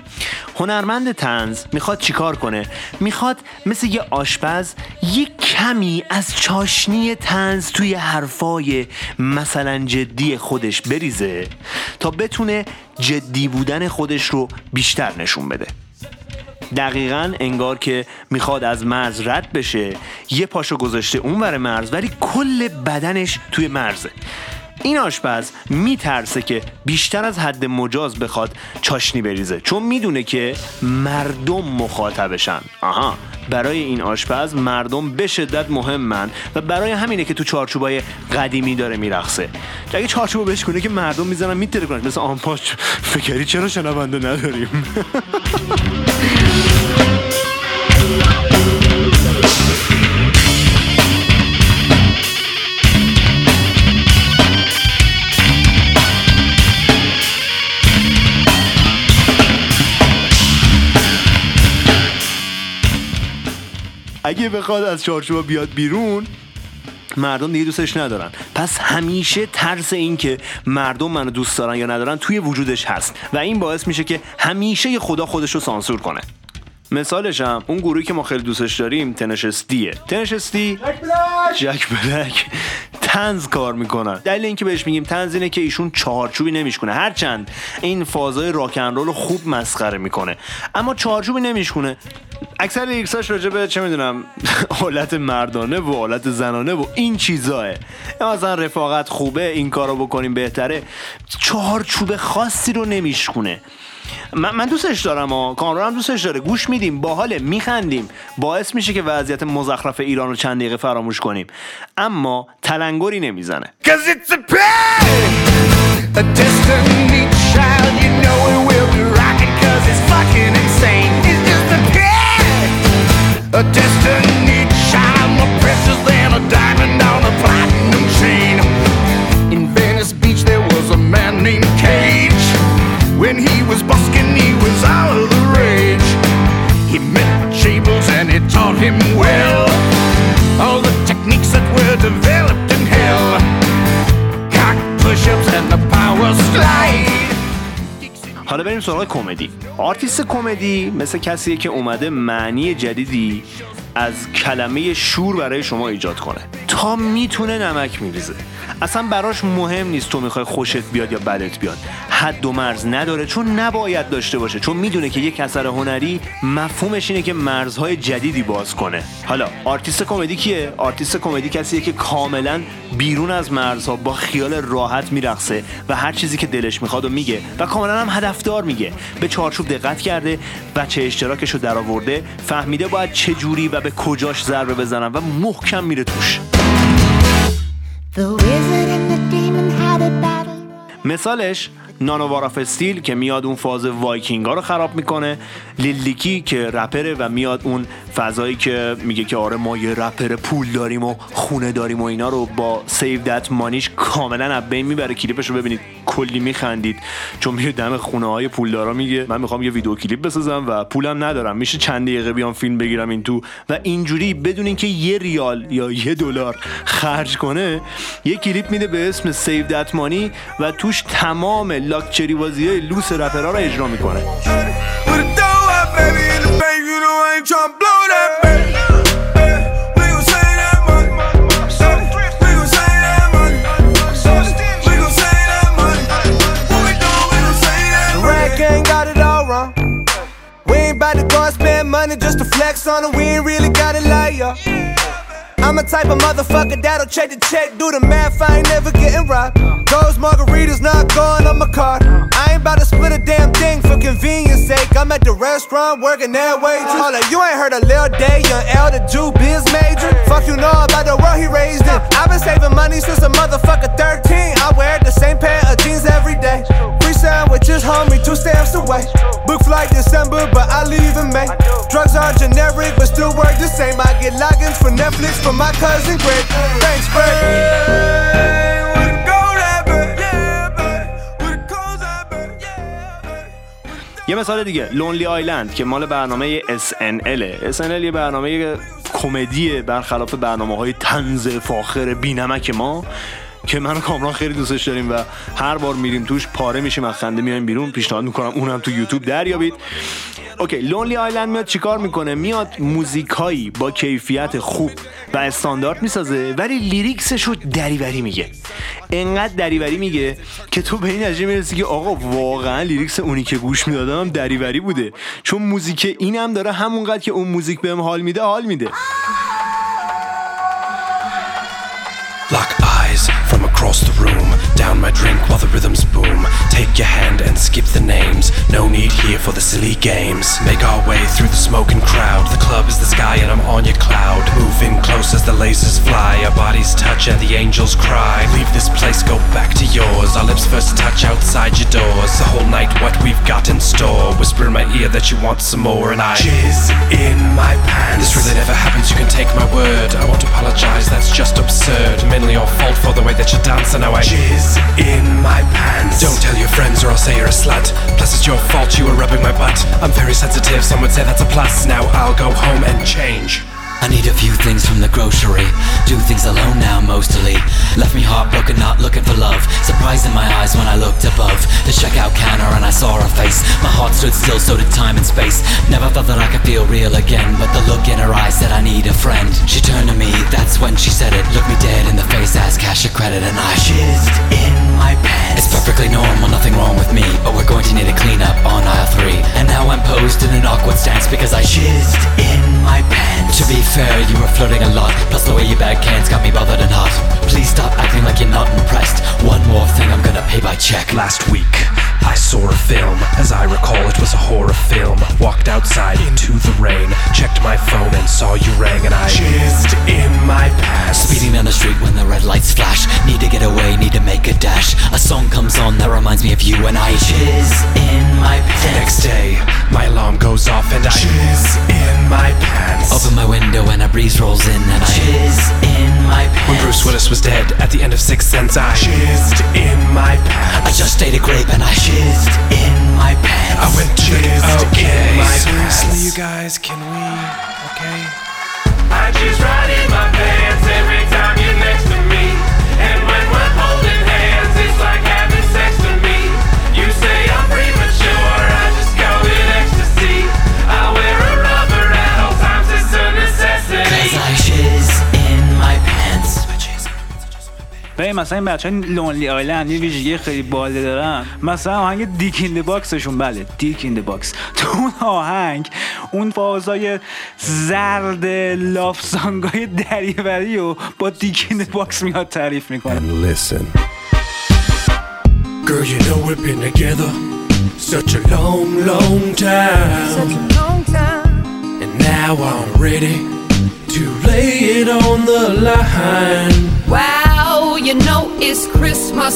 هنرمند طنز میخواد چیکار کنه؟ میخواد مثل یه آشپز یه کمی از چاشنی طنز توی حرفای مثلا جدی خودش بریزه تا بتونه جدی بودن خودش رو بیشتر نشون بده. دقیقاً انگار که میخواد از مرز رد بشه، یه پاشو گذاشته اونور مرز ولی کل بدنش توی مرزه. این آشپز میترسه که بیشتر از حد مجاز بخواد چاشنی بریزه، چون میدونه که مردم مخاطبشن. آها، برای این آشپز مردم به شدت مهمن و برای همینه که تو چارچوبای قدیمی داره میرقصه. اگه چارچوبو بهش کنه که مردم میزنن میتره کنن، مثل آنپاج. فکری چرا شنونده نداریم؟ اگه بخواد از چارچوب بیاد بیرون، مردم دیگه دوستش ندارن. پس همیشه ترس این که مردم منو دوست دارن یا ندارن توی وجودش هست و این باعث میشه که همیشه خدا خودش رو سانسور کنه. مثالش هم اون گروهی که ما خیلی دوستش داریم تنشستیه. تنشستی جک بلک جک بلک طنز کار میکنن. دلیل اینکه بهش میگیم طنز اینه که ایشون چارچوبی نمیشکنه، هرچند این فازای راک اند رول خوب مسخره میکنه، اما چارچوبی نمیشکنه. اکثر لیریکساش راجع به چه میدونم حالت مردانه و حالت زنانه و این چیزاه. مثلا رفاقت خوبه، این کارو بکنیم بهتره. چارچوب خاصی رو نمیشکنه. من دوستش دارم و کامران هم دوستش داره، گوش میدیم، باحاله، میخندیم، باعث میشه که وضعیت مزخرف ایران رو چند دقیقه فراموش کنیم، اما تلنگری نمیزنه. When he was busking, he was out of the rage. He met Machabels and it taught him well all the techniques that were developed in hell. Cock push-ups and the power slide. حالا بریم سراغ کمدی. آرتیست کمدی مثل کسیه که اومده معنی جدیدی از کلمه شور برای شما ایجاد کنه. تا میتونه نمک میریزه. اصلا براش مهم نیست تو میخوای خوشت بیاد یا بدت بیاد. حد و مرز نداره، چون نباید داشته باشه، چون میدونه که یک اثر هنری مفهومش اینه که مرزهای جدیدی باز کنه. حالا آرتیست کمدی کیه؟ آرتیست کمدی کسیه که کاملا بیرون از مرزها با خیال راحت میرقصه و هر چیزی که دلش میخواد و میگه و کاملا هم هدفدار میگه. به چارچوب دقت کرده و چه اشتراکشو درآورده، فهمیده باید چه جوری و به کجاش ضربه بزنن و محکم میره توش. مثالش نانو وارافسیل که میاد اون فاز وایکینگا رو خراب میکنه، لیل دیکی که رپره و میاد اون فضایی که میگه که آره ما یه رپر پول داریم و خونه داریم و اینا رو با سیو دت مانیش کاملا از بین میبره. کلیپش رو ببینید، کلی میخندید، چون میره دم خونه های پولدارا میگه من میخوام یه ویدیو کلیپ بسازم و پولم ندارم، میشه چند دقیقه بیام فیلم بگیرم این تو، و اینجوری بدون اینکه یه ریال یا یه دلار خرج کنه یه کلیپ میده به اسم سیو دت مانی و توش تمام لاکچری بازیای لوس رپرها رو اجرا میکنه. I'm a type of motherfucker that'll check the check, do the math, I ain't never getting robbed. Those margaritas not going on my card. I ain't about to split a damn thing for convenience sake. I'm at the restaurant working that way. Hold up, you ain't heard of Lil Day, young L, the Jew biz major. Fuck you know about the world he raised in. I've been saving money since a motherfucker thirteen. I wear the same pair of jeans every day. Free sandwiches, homie, two stamps away. Book flight December, but I leave in May. Drugs are generic, but still work the same. I get logins for Netflix for my cousin Greg. Thanks, Greg. یه مثال دیگه لونلی آیلند که مال برنامه اس ان ال. اس ان ال یه برنامه کمدیه برخلاف برنامه‌های طنز فاخر بی‌نمک ما که من و کامران خیلی دوستش داریم و هر بار میریم توش پاره میشیم از خنده، میایم بیرون. پیشنهاد میکنم اونم تو یوتیوب دریابید. اوکی، لونلی آیلند میاد چیکار میکنه؟ میاد موزیکایی با کیفیت خوب و استاندارد میسازه ولی لیریکسش رو دریوری میگه. انقدر دریوری میگه که تو به این نتیجه میرسی که آقا واقعا لیریکس اونی که گوش میدادم هم دریوری بوده، چون موزیک اینم داره همونقدر که اون موزیک بهم حال میده حال میده. Lock eyes from across the room down my drink while the rhythms boom. Take your hand and skip the names. No need here for the silly games. Make our way through the smoking crowd. The club is the sky and I'm on your cloud. Moving close as the lasers fly. Our bodies touch and the angels cry. Leave this place, go back to yours. Our lips first touch outside your doors. The whole night what we've got in store. Whisper in my ear that you want some more. And I jizz in my pants. This really never happens, you can take my word. I won't apologize, that's just absurd. Mainly your fault for the way that you dance. And now I jizz in my pants. Don't tell your friends or I'll say you're a slut. Plus it's your fault you were rubbing my butt. I'm very sensitive, some would say that's a plus. Now I'll go home and change. I need a few things from the grocery. Do things alone now mostly. Left me heartbroken, not looking for love. Surprise in my eyes when I looked above the checkout counter and I saw her face. My heart stood still, so did time and space. Never thought that I could feel real again, but the look in her eyes said I need a friend. She turned to me, that's when she said it. Looked me dead in the face, asked cash or credit, and I jizzed in my pants. It's perfectly normal, nothing wrong with me, but we're going to need a clean up on aisle three. And now I'm posed in an awkward stance because I jizzed in my pants. To be fair, you were flirting a lot. Plus the way you bag cans got me bothered and hot. Please stop acting like you're not impressed. One more thing, I'm gonna pay by check. Last week, I saw a film. As I recall, it was a horror film. Walked outside into the rain. Checked my phone and saw you rang and I jizzed in my pants. Speeding down the street when the red lights flash. Need to get away, need to make a dash. A song comes on that reminds me of you and I jizz in my pants. The next day, my alarm goes off and I jizz in my pants. Open my window when a breeze rolls in and I jizzed in my pants. When Bruce Willis was dead at the end of Sixth Sense, I jizzed in my pants. I just ate a grape and I jizzed in my pants. I went jizzed okay. in my seriously, pants. Seriously, you guys, can we? Okay. I jizz right in my pants every time you're next to me. And when we're holding hands, it's like having sex to me. You say I'm premature, I just call it ecstasy. I wear a rubber at all times, it's a necessity. Cause I jizz in my pants. ببین مثلا این بچه های لونلی آیلند یه ویژگی خیلی باحال دارن. مثلا آهنگ دیک این دی باکسشون، بله دیک این دی باکس، تو اون آهنگ اون فازای زرد لاف سانگای دریوری رو با دیک این دی باکس میاد تعریف میکنه. Listen Girl you know we've been together Such a long long time Such a long time And now I'm ready To lay it on the line Wow You know it's Christmas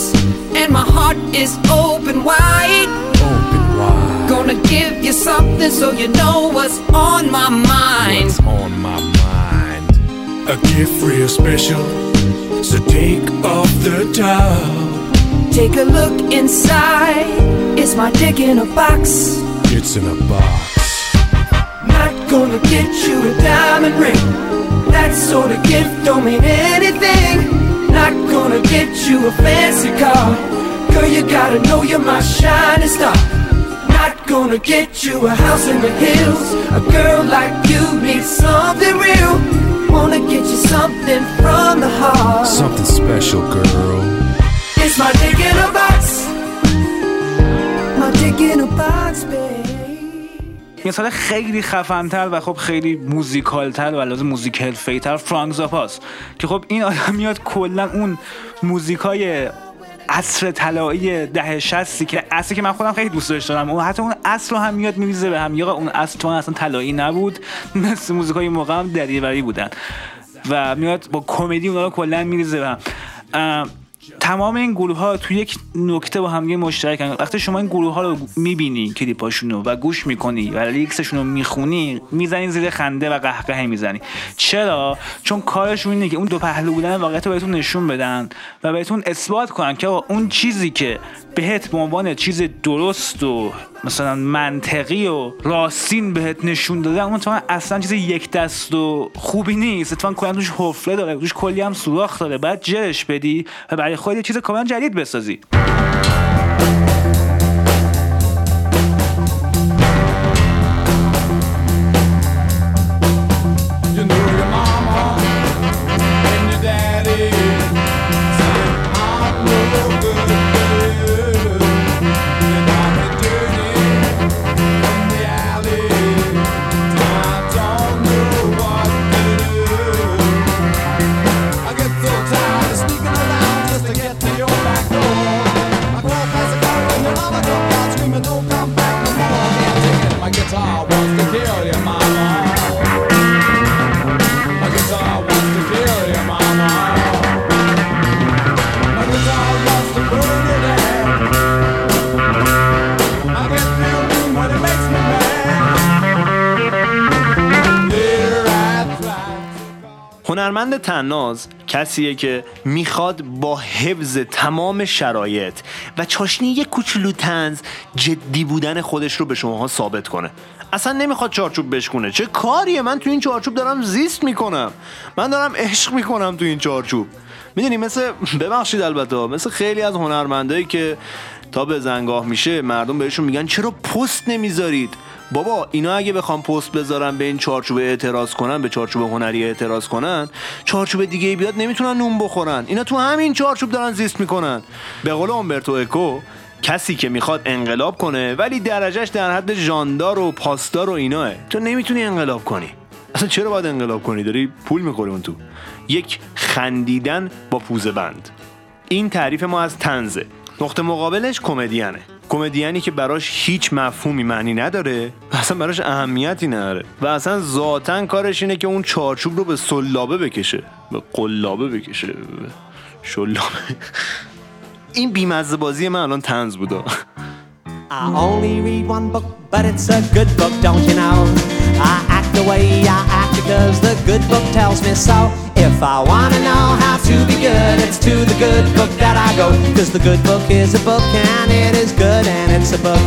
and my heart is open wide. Open wide. Gonna give you something so you know what's on my mind. What's on my mind? A gift real special. So take off the top. Take a look inside. It's my dick in a box. It's in a box. Not gonna get you a diamond ring. That sort of gift don't mean anything. Not gonna get you a fancy car. Girl, you gotta know you're my shining star. Not gonna get you a house in the hills. A girl like you needs something real. Wanna get you something from the heart. Something special, girl. It's my dick in a box. My dick in a box, babe. مثال خیلی خفن‌تر و خب خیلی موزیکال‌تر و علاوه موزیک حرفه‌ای‌تر فرانک زاپاست که خب این آدم میاد کلاً اون موزیکای عصر طلایی دهه شصت که اصلی که من خودم خیلی دوست داشتم اون حتی اون اصل رو هم میاد می‌ریزه به هم. یا اون اصل تو اصلا طلایی نبود، مثل موزیکای موقع هم دریوری بودن و میاد با کمدی اونا رو کلاً می‌ریزه به هم. تمام این گروه ها تو یک نکته با هم یه مشترکن. وقتی شما این گروه ها رو میبینی کلیپاشونو و گوش میکنی و لیکسشون رو میخونی، میزنی زیر خنده و قهقه میزنی. چرا؟ چون کارشون اینه که اون دو پهلو بودن واقعیت رو بهتون نشون بدن و بهتون اثبات کنن که اون چیزی که بهت به عنوان چیز درست و مثلا منطقی و راستین بهت نشون دادن اون تو اصلا چیز یک دست و خوبی نیست، اتفاقا کلا توش حفره داره، توش کلی هم سوراخ داره. بعد جرش بدی و برای خودت یه چیز کاملا جدید بسازی. Get to your back door. هنرمند طناز کسیه که میخواد با حفظ تمام شرایط و چاشنی یک کوچولو طنز جدی بودن خودش رو به شماها ثابت کنه. اصلا نمیخواد چارچوب بشکونه. چه کاریه؟ من تو این چارچوب دارم زیست میکنم، من دارم عشق میکنم تو این چارچوب. میدونی مثل، ببخشید البته، مثل خیلی از هنرمندایی که تا به زنگاه میشه مردم بهشون میگن چرا پست نمیذارید. بابا اینا اگه بخوام پست بذارن به این چارچوب اعتراض کنن، به چارچوب هنری اعتراض کنن، چارچوب دیگه بیاد نمیتونن نون بخورن. اینا تو همین چارچوب دارن زیست میکنن. به قول آمبرتو اکو، کسی که میخواد انقلاب کنه ولی درجهش در حد ژاندار و پاسدار و ایناه. تو نمیتونی انقلاب کنی. اصلا چرا باید انقلاب کنی؟ داری پول میخوری اون تو. یک، خندیدن با پوزه بند. این تعریف ما از طنزه. نقطه مقابلش کمدیانه. کمدیانی که براش هیچ مفهومی معنی نداره، اصلا براش اهمیتی نداره و اصلا ذاتاً کارش اینه که اون چارچوب رو به سلابه بکشه، به قلابه بکشه، به شلابه. این بیمزه بازی من الان طنز بودا. I only read one book, but it's a good book, don't you know? I act the way I act because the good book tells me so. If I want to know how to be good, it's to the good book that I go. Because the good book is a book and it is good and it's a book.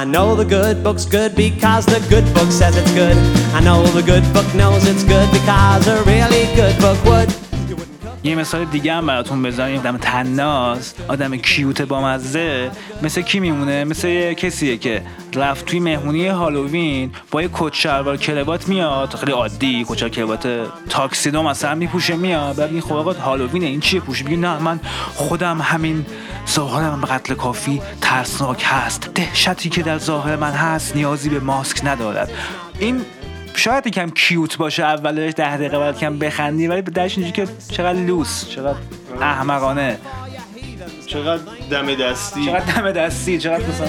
I know the good book's good because the good book says it's good. I know the good book knows it's good because a really good book would. یه مثال دیگه هم براتون بذاریم. آدم طناز، آدم کیوت با مزه، مثل کی میمونه؟ مثل کسیه که رفت توی مهمونی هالووین با یه کت شلوار کلبات میاد، خیلی عادی، کت شلوار کلبات تاکسیدو مثلا میپوشه میاد، بعد میگه خب آقا هالووینه، این چیه پوشی؟ میگه نه، من خودم همین ظاهر من به قتل کافی ترسناک هست، دهشتی که در ظاهر من هست نیازی به ماسک ندارد. این شاید یکم کیوت باشه اولش، ده دقیقه بعد کم بخندی، ولی درش اینجوری که چقدر لوس، چقدر احمقانه، چقدر دم دستی، چقدر دم دستی، چقدر مثلا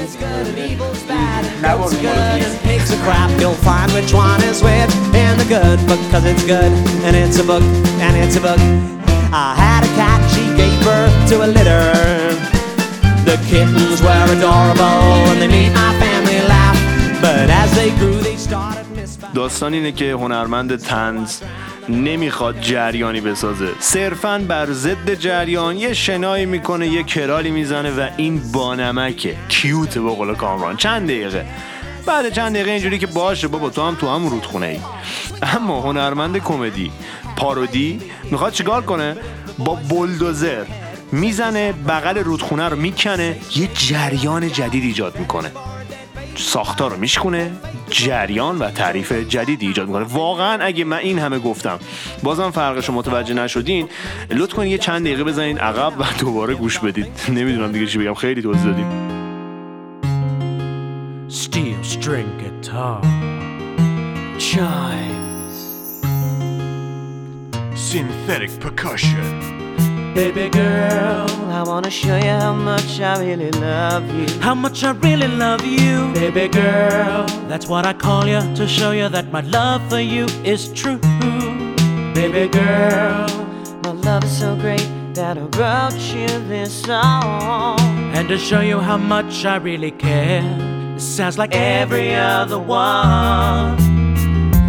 داستان اینه که هنرمند طنز نمیخواد جریانی بسازه، صرفاً بر ضد جریان یه شنایی میکنه، یه کرالی میزنه و این بانمکه، کیوته با قول کامران. چند دقیقه بعد چند دقیقه اینجوری که باشه بابا تو هم تو هم رودخونه ای. اما هنرمند کمدی پارودی میخواد چیکار کنه؟ با بولدوزر میزنه بغل رودخونه رو میکنه، یه جریان جدید ایجاد میکنه، ساختار رو میشکونه، جریان و تعریف جدیدی ایجاد میکنه. واقعا اگه من این همه گفتم بازم فرقش رو متوجه نشدین، لطف کنید یه چند دقیقه بزنید عقب و دوباره گوش بدید. نمیدونم دیگه چی بگم، خیلی توضیح دادیم. Steel string guitar chimes synthetic percussion. Baby girl, I wanna show you how much I really love you. How much I really love you, baby girl. That's what I call you, to show you that my love for you is true. Baby girl, my love is so great that I wrote you this song. And to show you how much I really care, it sounds like every other one.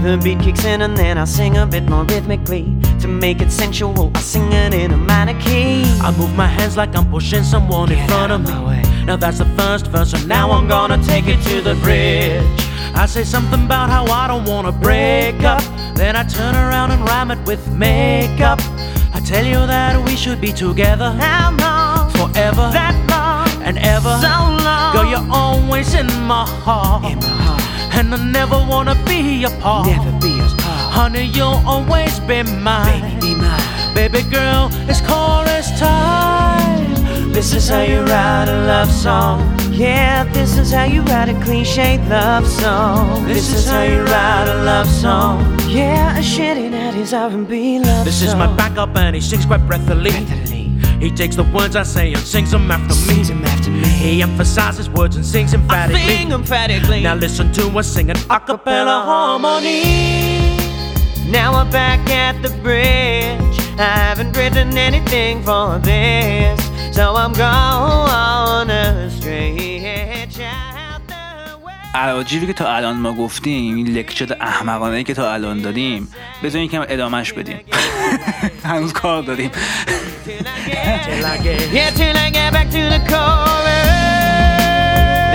The beat kicks in and then I sing a bit more rhythmically. To make it sensual, I sing it in a minor key. I move my hands like I'm pushing someone Get in front of me way. Now that's the first verse and now I'm gonna take it to the bridge. I say something about how I don't wanna break up, then I turn around and rhyme it with makeup. I tell you that we should be together. How long? Forever. That long? And ever. So long. Girl, you're always in my heart, in my heart. And I never wanna be apart. Never be apart. Honey, you'll always be mine. Baby, be mine. Baby girl, it's chorus time. This is how you write a love song. Yeah, this is how you write a cliché love song. This, this is how you write a love song. Yeah, a shitty at his R and B love this song. This is my backup and he sings quite breathily. breathily. He takes the words I say and sings them after me. Sings them after me. He emphasizes words and sings emphatically. I sing emphatically. Now listen to us sing an a cappella harmony. Now we're back at the bridge. I haven't written anything for this, so I'm gonna stretch out the way. اراجیری که تا الان ما گفتیم، این لکچر احمقانه‌ای که تا الان دادیم، بذارین یکم ادامهش بدیم. هنوز کار داریم.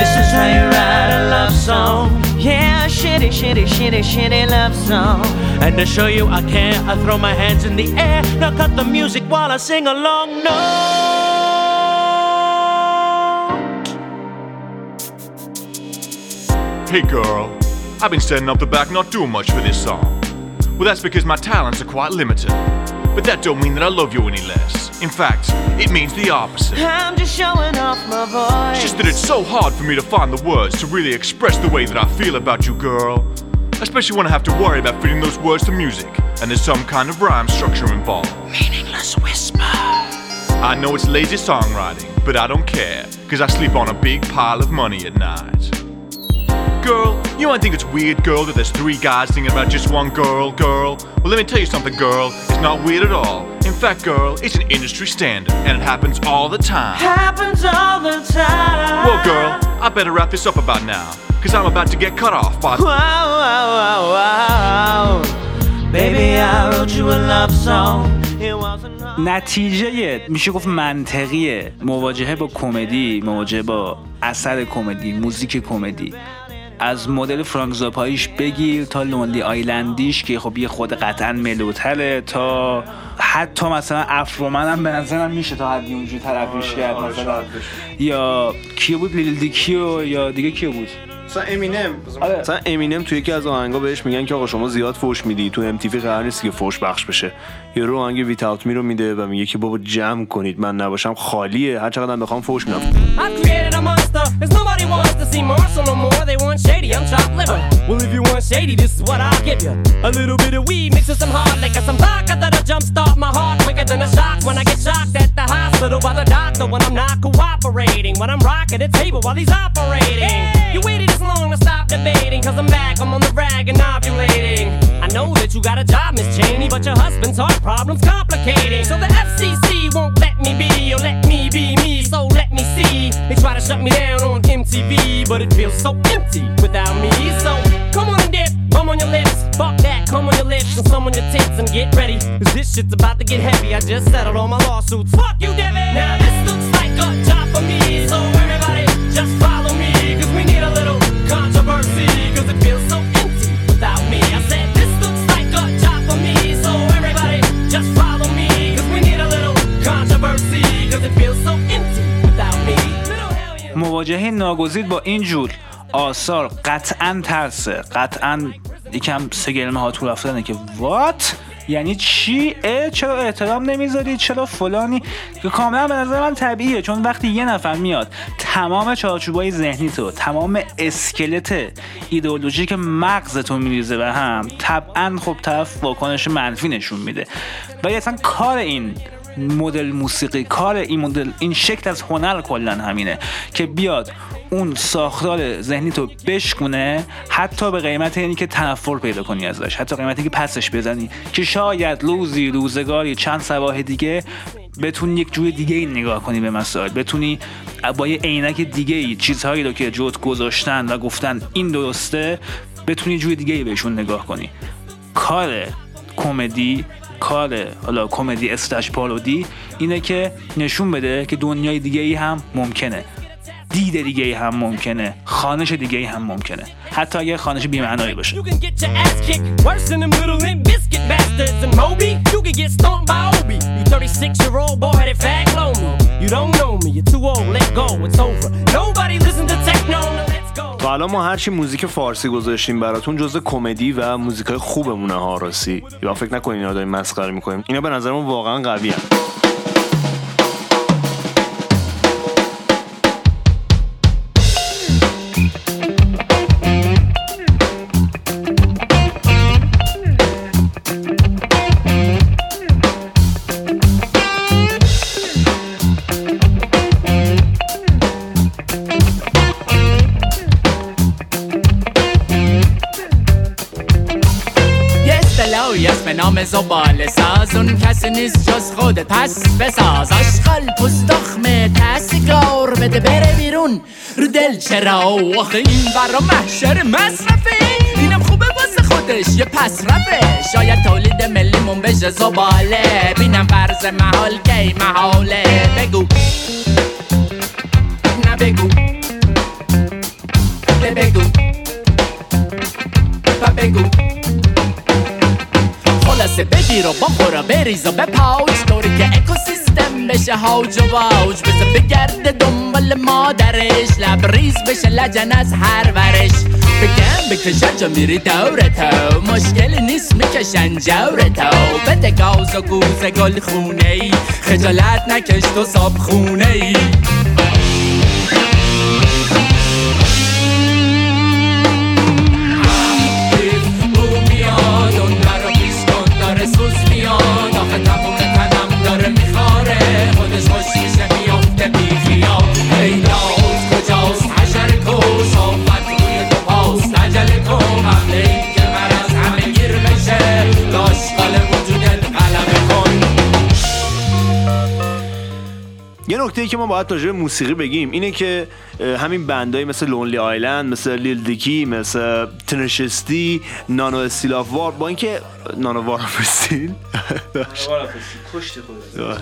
This is how you write a love song. Yeah, shitty, shitty, shitty, shitty love song. And to show you I care, I throw my hands in the air. Now cut the music while I sing along. No. Hey girl, I've been standing up the back not doing much for this song. Well, that's because my talents are quite limited. But that don't mean that I love you any less. In fact, it means the opposite. I'm just showing off my voice. It's just that it's so hard for me to find the words to really express the way that I feel about you, girl. Especially when I have to worry about fitting those words to music. And there's some kind of rhyme structure involved. Meaningless whisper. I know it's lazy songwriting, but I don't care, cause I sleep on a big pile of money at night. Girl, you might think it's weird, girl, that there's three guys singing about just one girl, girl. Well, let me tell you something, girl, it's not weird at all. In fact, girl, it's an industry standard, and it happens all the time. Happens all the time. Well, girl, I better wrap this up about now, cause I'm about to get cut off by... Wow, wow, wow, wow. Baby, I wrote you a love song. It wasn't... نتیجه میشه گفت منطقیه مواجهه با کمدی، مواجهه با اثر کمدی، موزیک کمدی، از مدل فرانک زاپاییش بگیر تا لونلی آیلندیش که خب یه خود قطعا ملوتره، تا حتی مثلا افرومن هم به نظرم میشه تا حدی اونجوری طرفش کرد. مثلا یا کی بود، لیل دیکی و یا دیگه کی بود، مثلا امینم مثلا امینم تو یکی از آهنگا بهش میگن که آقا شما زیاد فوش میدی، تو ام تی وی قرار نیست که فوش بخش بشه. یه رو آهنگ ویت اوت می رو میده و میگه که بابا جمع کنید، من نباشم خالیه، هر چقدرم بخوام فوش میدم. Long to stop debating, cause I'm back, I'm on the rag and ovulating. I know that you got a job, Miss Cheney, but your husband's heart problem's complicating. So the اف سی سی won't let me be, or let me be me, so let me see. They try to shut me down on ام تی وی, but it feels so empty without me. So come on and dip, come on your lips, fuck that, come on your lips, and some on your tits, and get ready, cause this shit's about to get heavy. I just settled all my lawsuits, fuck you, Debbie. Now this looks like a job for me, so everybody just follow me, cause we need a little controversy, cause it feels so empty without me. I said this looks like a job for me, so everybody just follow me, cause we need a little controversy, cause it feels so empty without me. مواجهه ناگزیر با اینجور آثار قطعاً ترسه، قطعاً یکم سه گلمه ها تو رفتنه که وات؟ یعنی چی؟ چرا احترام نمیذاری؟ چرا فلانی؟ که کاملا به نظر من طبیعیه، چون وقتی یه نفر میاد تمام چارچوبای ذهنی تو، تمام اسکلت ایدئولوژیک مغزتو میریزه و هم طبعا خب طرف واکنش منفی نشون میده. و اصلا کار این مدل موسیقی، کار این مدل، این شکل از هنر کلا همینه که بیاد اون ساختار ذهنی تو بشکونه، حتی به قیمت اینی که تنفر پیدا کنی ازش، حتی قیمت اینی که پسش بزنی که شاید روزی روزگاری چند سواه دیگه بتونی یک جور دیگه ای نگاه کنی به مسائل، بتونی با یه عینک دیگه ای چیزهایی رو که جوت گذاشتن و گفتن این درسته بتونی جور دیگه ای بهشون نگاه کنی. کار کمدی، کار حالا کمدی استش پارودی اینه که نشون بده که دنیای دیگه ای هم ممکنه، دید دیگه ای هم ممکنه، خوانش دیگه ای هم ممکنه، حتی اگه خوانش بی‌معنایی باشه. و الان ما هرچی موزیک فارسی گذاشتیم براتون جزء کمدی و موزیکای خوبمونه ها، راستی یا فکر نکنین اینا داریم مسخره میکنیم، اینا به نظرم واقعا قویه. نام زباله ساز اون کسی نیست جز خودت پس بساز آشغال پوست دخمه تسی گور بده بره بیرون رو دل چرا آخه این برا محشر مصرفه اینم خوبه واسه خودش یه پس رفه شاید تولید ملیمون بشه زباله بینم فرض محال که محاله بگو نه بگو بگو بگو خلاصه بگیر و بخورا بریز و بپاوش طوری که اکوسیستم بشه هاوج و واوج بزه بگرده دنبال مادرش لبریز بشه لجن از هر ورش بگم بکشه جا میری دوره تو مشکلی نیست میکشن جوره تو بده گاز و گوز گل خونه ای خجالت نکش تو صاب خونه ای سوز میاد آخه تموم تنم داره میخاره خودش خوش میشه میافته بیخیام ایلاز کجاست حشر کو صحبت روی تو باست عجله کو حمله این که مرز همه گیر بشه داشقال وجودت غلبه کن. یه نکته‌ای که ما باید راجع به موسیقی بگیم اینه که همین بندایی مثل لونلی آیلند، مثل لیل دیکی، مثل تنشستی، نانو استیلافوار با اینکه نانو وارافسیل داشت کشت خود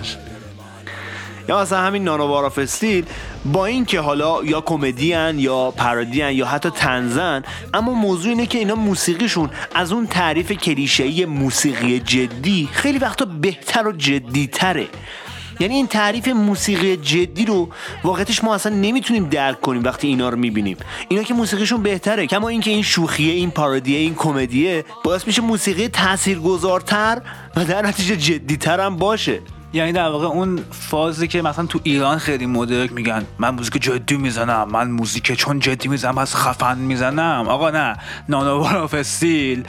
یا مثلا همین نانو وارافسیل با اینکه حالا یا کمدین یا پارودین یا حتی طنزن، اما موضوع اینه که اینا موسیقیشون از اون تعریف کلیشه‌ای موسیقی جدی خیلی وقتا بهتر و جدی‌تره. یعنی این تعریف موسیقی جدی رو واقعیتش ما اصلا نمیتونیم درک کنیم وقتی اینا رو میبینیم. اینا که موسیقیشون بهتره، کما اینکه این شوخیه، این پارودیه، این کمدیه باعث میشه موسیقی تاثیرگذارتر و در نتیجه جدی‌تر هم باشه. یعنی در واقع اون فازی که مثلا تو ایران خیلی مدرن میگن من موزیک جدی میزنم، من موزیک چون جدی میزنم از خفن میزنم. آقا نه، نانو وارافسیل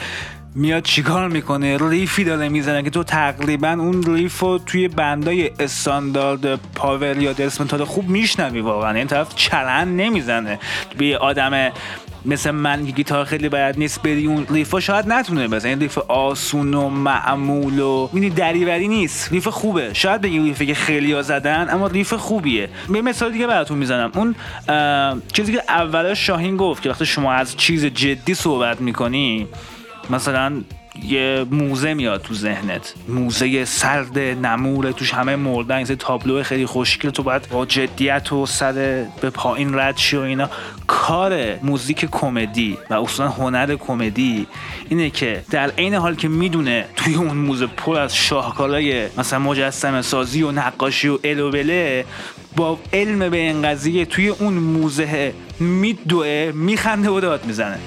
میاد چیکار میکنه؟ ریفی داره میزنه که تو تقریبا اون ریف رو توی بندای استاندارد پاور یا دسمتال خوب میشنوی. واقعا این طرف چلن نمیزنه. به آدم مثل من که گیتار خیلی بلد نیست بری اون ریفا شاید نتونه بزنه. این ریف آسون و معمول و یعنی دریوری نیست، ریف خوبه. شاید بگیم ریفی که خیلیا زدن، اما ریف خوبیه. یه مثال دیگه براتون میزنم. اون چیزی که اول شاهین گفت که وقتی شما از چیز جدی صحبت میکنی مثلا یه موزه میاد تو ذهنت، موزه سرد نموره، توش همه مردن، این تابلو خیلی خوشگل، تو باید با جدیت و سر به پایین رد شی و اینا. کار موزیک کمدی و اصلا هنر کمدی اینه که در عین حال که میدونه توی اون موزه پر از شاهکارهای مثلا مجسمه سازی و نقاشی و الوبله، با علم به این قضیه توی اون موزه میدوه، میخنده و داد میزنه.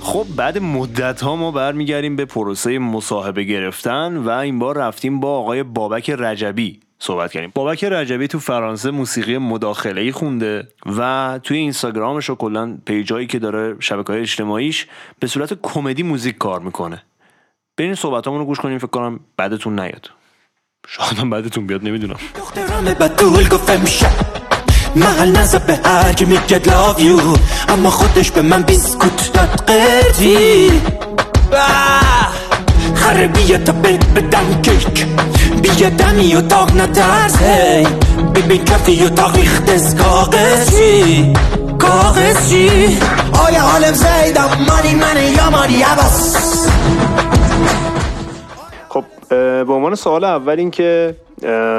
خب بعد مدت ها ما برمیگردیم به پروسه مصاحبه گرفتن و این بار رفتیم با آقای بابک رجبی صحبت کردیم. بابک رجبی تو فرانسه موسیقی مداخله‌ای خونده و توی اینستاگرامش و کلاً پیجایی که داره، شبکه‌های اجتماعیش، به صورت کمدی موزیک کار میکنه. بریم صحبتامون رو گوش کنیم. فکر کنم بعدتون نیاد، شاید هم بعدتون بیاد، نمیدونم. محل نزد به هر که میگه love you، اما خودش به من بیسکوت داد قردی. خره بیا تا بدم کیک، بیا دمی و تاق نترس، هی ببین کفی و تاق ریختز کاغذی کاغذی. آیا حالم زیدم مانی منه یا مانی عباس؟ خب به عنوان سوال اول این که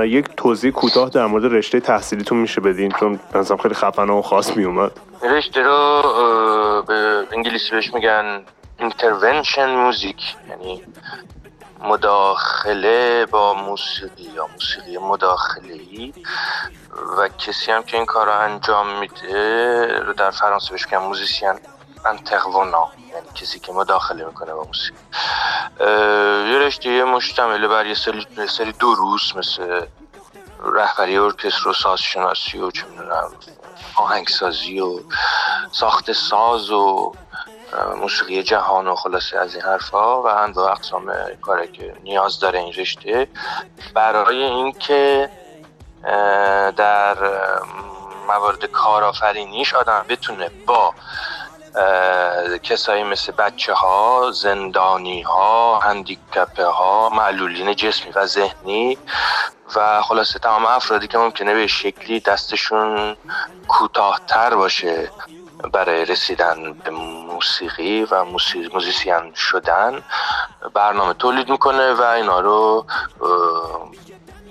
یک توضیح کوتاه در مورد رشته تحصیلیتون میشه بدین، چون مثلا خیلی خفنه و خاص میومد. رشته رو به انگلیسی بهش میگن intervention music، یعنی مداخله با موسیقی یا موسیقی مداخله‌ای، و کسی هم که این کار رو انجام میده رو در فرانسه بهش میگن موزیسین انترونان، یعنی کسی که مداخله میکنه با موسیقی. یه رشته مشتمل بر یه سری, سری دروس مثل رهبری ارکستر و سازشناسی و چه میدونم آهنگسازی و ساخت ساز و موسیقی جهان و خلاصه از این حرفا و انواع اقسام کاری که نیاز داره این رشته، برای اینکه در موارد کارآفرینیش آدم بتونه با کسایی مثل بچه ها، زندانی ها، هندیکپه ها، معلولین جسمی و ذهنی و خلاصه تمام افرادی که ممکنه به شکلی دستشون کوتاه‌تر باشه برای رسیدن به موسیقی و موزیسین شدن، برنامه تولید میکنه و اینا رو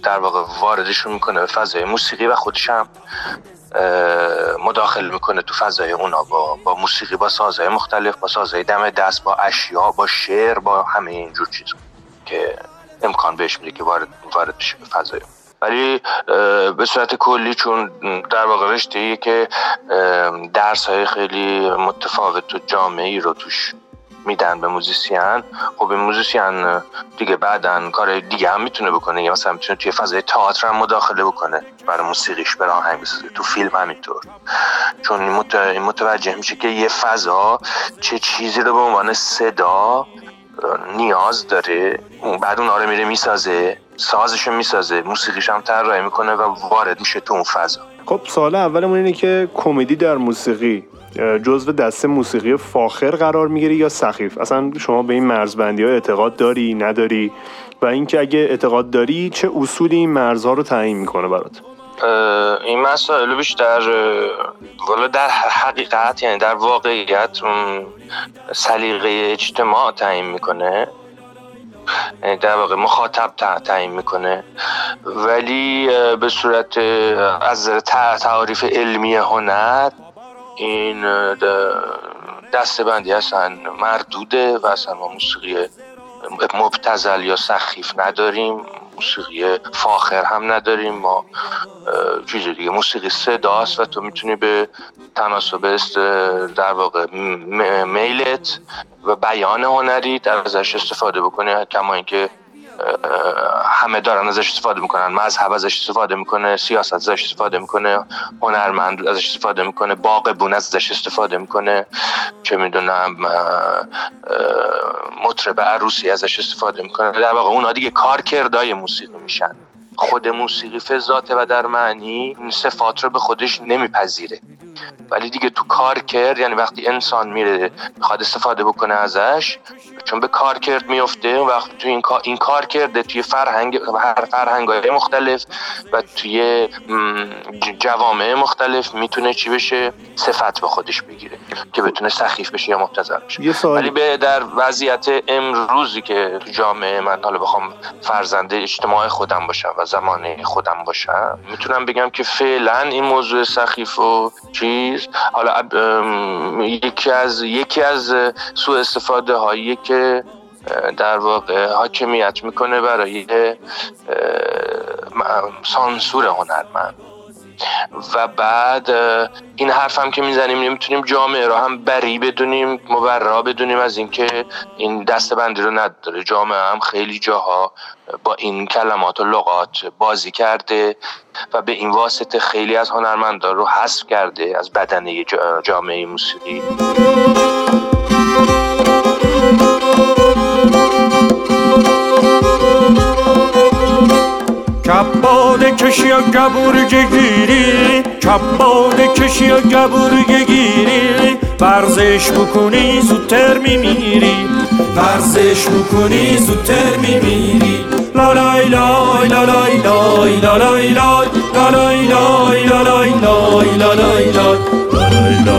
در واقع واردشون میکنه به فضای موسیقی و خودش هم مداخل میکنه تو فضای اونا با, با موسیقی، با سازهای مختلف، با سازهای دم دست، با اشیا، با شعر، با همه اینجور چیز که امکان بهش میده که وارد وارد بشه به فضای. ولی به صورت کلی چون در واقع رشته‌ایه که درس‌های خیلی متفاوت تو جامعه‌ای رو توش میدن به موزیسین، خب این موزیسین دیگه بعدن کار دیگه هم میتونه بکنه، یا مثلا میتونه توی فضای تئاتر هم مداخله بکنه برای موسیقیش، برای آهنگ بسازه، تو فیلم همینطور، چون این متوجه میشه که یه فضا چه چیزی رو به عنوان صدا نیاز داره، بعد اون آره میره میسازه، سازشو میسازه، موسیقیش هم طراحی میکنه و وارد میشه تو اون فضا. خب سوال اولمون اینه که کمدی در موسیقی جزو دسته موسیقی فاخر قرار میگیره یا سخیف؟ اصلا شما به این مرزبندی‌ها اعتقاد داری نداری؟ و اینکه اگه اعتقاد داری چه اصولی این مرزها رو تعیین میکنه برات؟ این مسائل بیشتر والا در حقیقت، یعنی در واقعیت، سلیقه اجتماع تعیین میکنه، در واقع مخاطب تعیین میکنه، ولی به صورت از تعریف علمی هنر این دسته‌بندی اصلا مردوده و اصلا ما موسیقی مبتذل یا سخیف نداریم، موسیقی فاخر هم نداریم، ما چیز دیگه، موسیقی صداست و تو میتونی به تناسب است در واقع میلت و بیان هنری در ازش استفاده بکنی، کما اینکه همه دارن ازش استفاده میکنن، مذهب ازش استفاده میکنه، سیاست ازش استفاده میکنه، هنرمند ازش استفاده میکنه، باغبون ازش استفاده میکنه، چه میدونم مطرب عروسی ازش استفاده میکنه، در واقع اونا دیگه کارکردهای موسیقی میشن. خود موسیقی فضاته و در معنی صفات رو به خودش نمیپذیره، ولی دیگه تو کارکرد، یعنی وقتی انسان میره میخواد استفاده بکنه ازش، چون به کارکرد میفته، وقتی تو این کار این کارکرده توی فرهنگ، هر فرهنگای مختلف و توی جوامع مختلف میتونه چی بشه، صفت به خودش بگیره که بتونه سخیف بشه یا مبتذل بشه. ولی به در وضعیت امروزی که تو جامعه، من حالا بخوام فرزنده اجتماع خودم باشم و زمان خودم باشم، میتونم بگم که فعلا این موضوع سخیف و چیز، حالا یکی از یکی از سوء استفاده هایی که در واقع حاکمیت میکنه برای سانسور هنرمند، و بعد این حرف هم که میزنیم نمیتونیم جامعه رو هم بری بدونیم، مبرا بدونیم از اینکه این دسته‌بندی رو نداره. جامعه هم خیلی جاها با این کلمات و لغات بازی کرده و به این واسطه خیلی از هنرمندان رو حذف کرده از بدنه جامعه موسیقی. کباده کشی و گبرگه گیری، کباده کشی و گبرگه گیری، ورزش بکنی زودتر میمیری، ورزش بکنی زودتر میمیری. لا لای لای لا لای لای لا لای لای لا لای لای لا لای لای لا لای لای لا.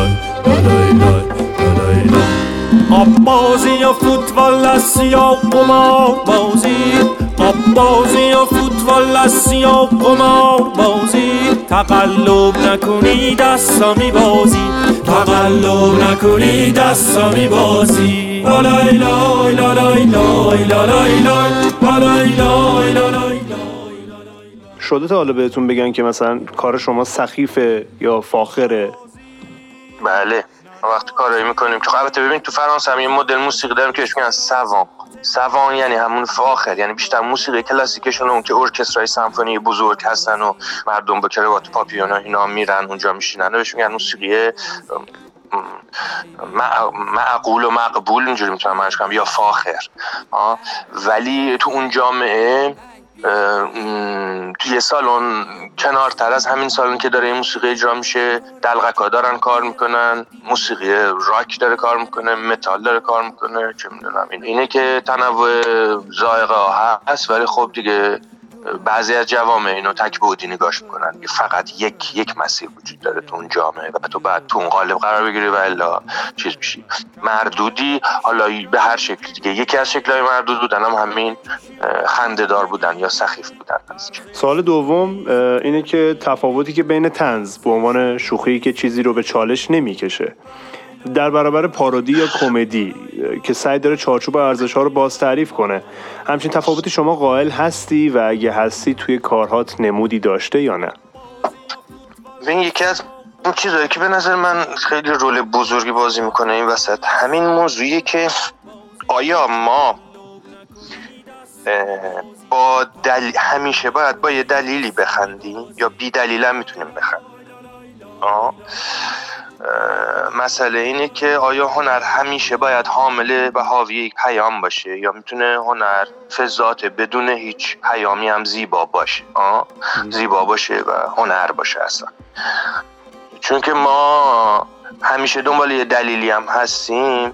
آب بازی و فوتبال است یا قمار بازی، آب بازی و فوتبال است یا قمار بازی، تقلب نکنی دستا میبازی، تقلب نکنی دستا میبازی. لا لای لای لا لای لای لا لای لای لا لای. شده تا حالا بهتون بگن که مثلا کار شما سخیفه یا فاخره؟ بله، وقتی کارایی میکنیم که البته ببین تو فرانسه هم یه مدل موسیقی داریم که بهش میگن سوان. سوان یعنی همون فاخر، یعنی بیشتر موسیقی کلاسیکشون، اون که ارکسترای سمفونی بزرگ هستن و مردم با کراوات پاپیون اینا میرن اونجا میشینن، بهش میگن موسیقی معقول و مقبول اینجوری میتونم منش کنم یا فاخر آه. ولی تو اون جامعه تو یه سالون کنارتر از همین سالون که داره این موسیقی اجرا میشه، دلغکا دارن کار میکنن، موسیقی راک داره کار میکنه، متال داره کار میکنه، چه میدونم. اینه که تنوع ذائقه ها هست، ولی خب دیگه بعضی از جوامع اینو تک بعدی نگاش میکنن، فقط یک یک مسیر وجود داره تو اون جامعه و تو باید تو اون قالب قرار بگیری و الا چیز میشی مردودی، حالا به هر شکل دیگه. یکی از شکل‌های مردود بودن هم همین خنده‌دار بودن یا سخیف بودن هست. سوال دوم اینه که تفاوتی که بین طنز به عنوان شوخی که چیزی رو به چالش نمیکشه در برابر پارودی یا کمدی که سعی داره چارچوب ارزش‌ها رو باز تعریف کنه، همچین تفاوتی شما قائل هستی و اگه هستی توی کارهات نمودی داشته یا نه؟ ببین، یکی از اون چیزایی که به نظر من خیلی رول بزرگی بازی میکنه این وسط همین موضوعیه که آیا ما با دل... همیشه باید با یه دلیلی بخندیم یا بی دلیل هم میتونیم بخندیم. آه مسئله اینه که آیا هنر همیشه باید حامل و حاوی یک پیام باشه یا میتونه هنر فضات بدون هیچ پیامی هم زیبا باشه آه؟ زیبا باشه و هنر باشه اصلا. چون که ما همیشه دنبال یه دلیلی هم هستیم،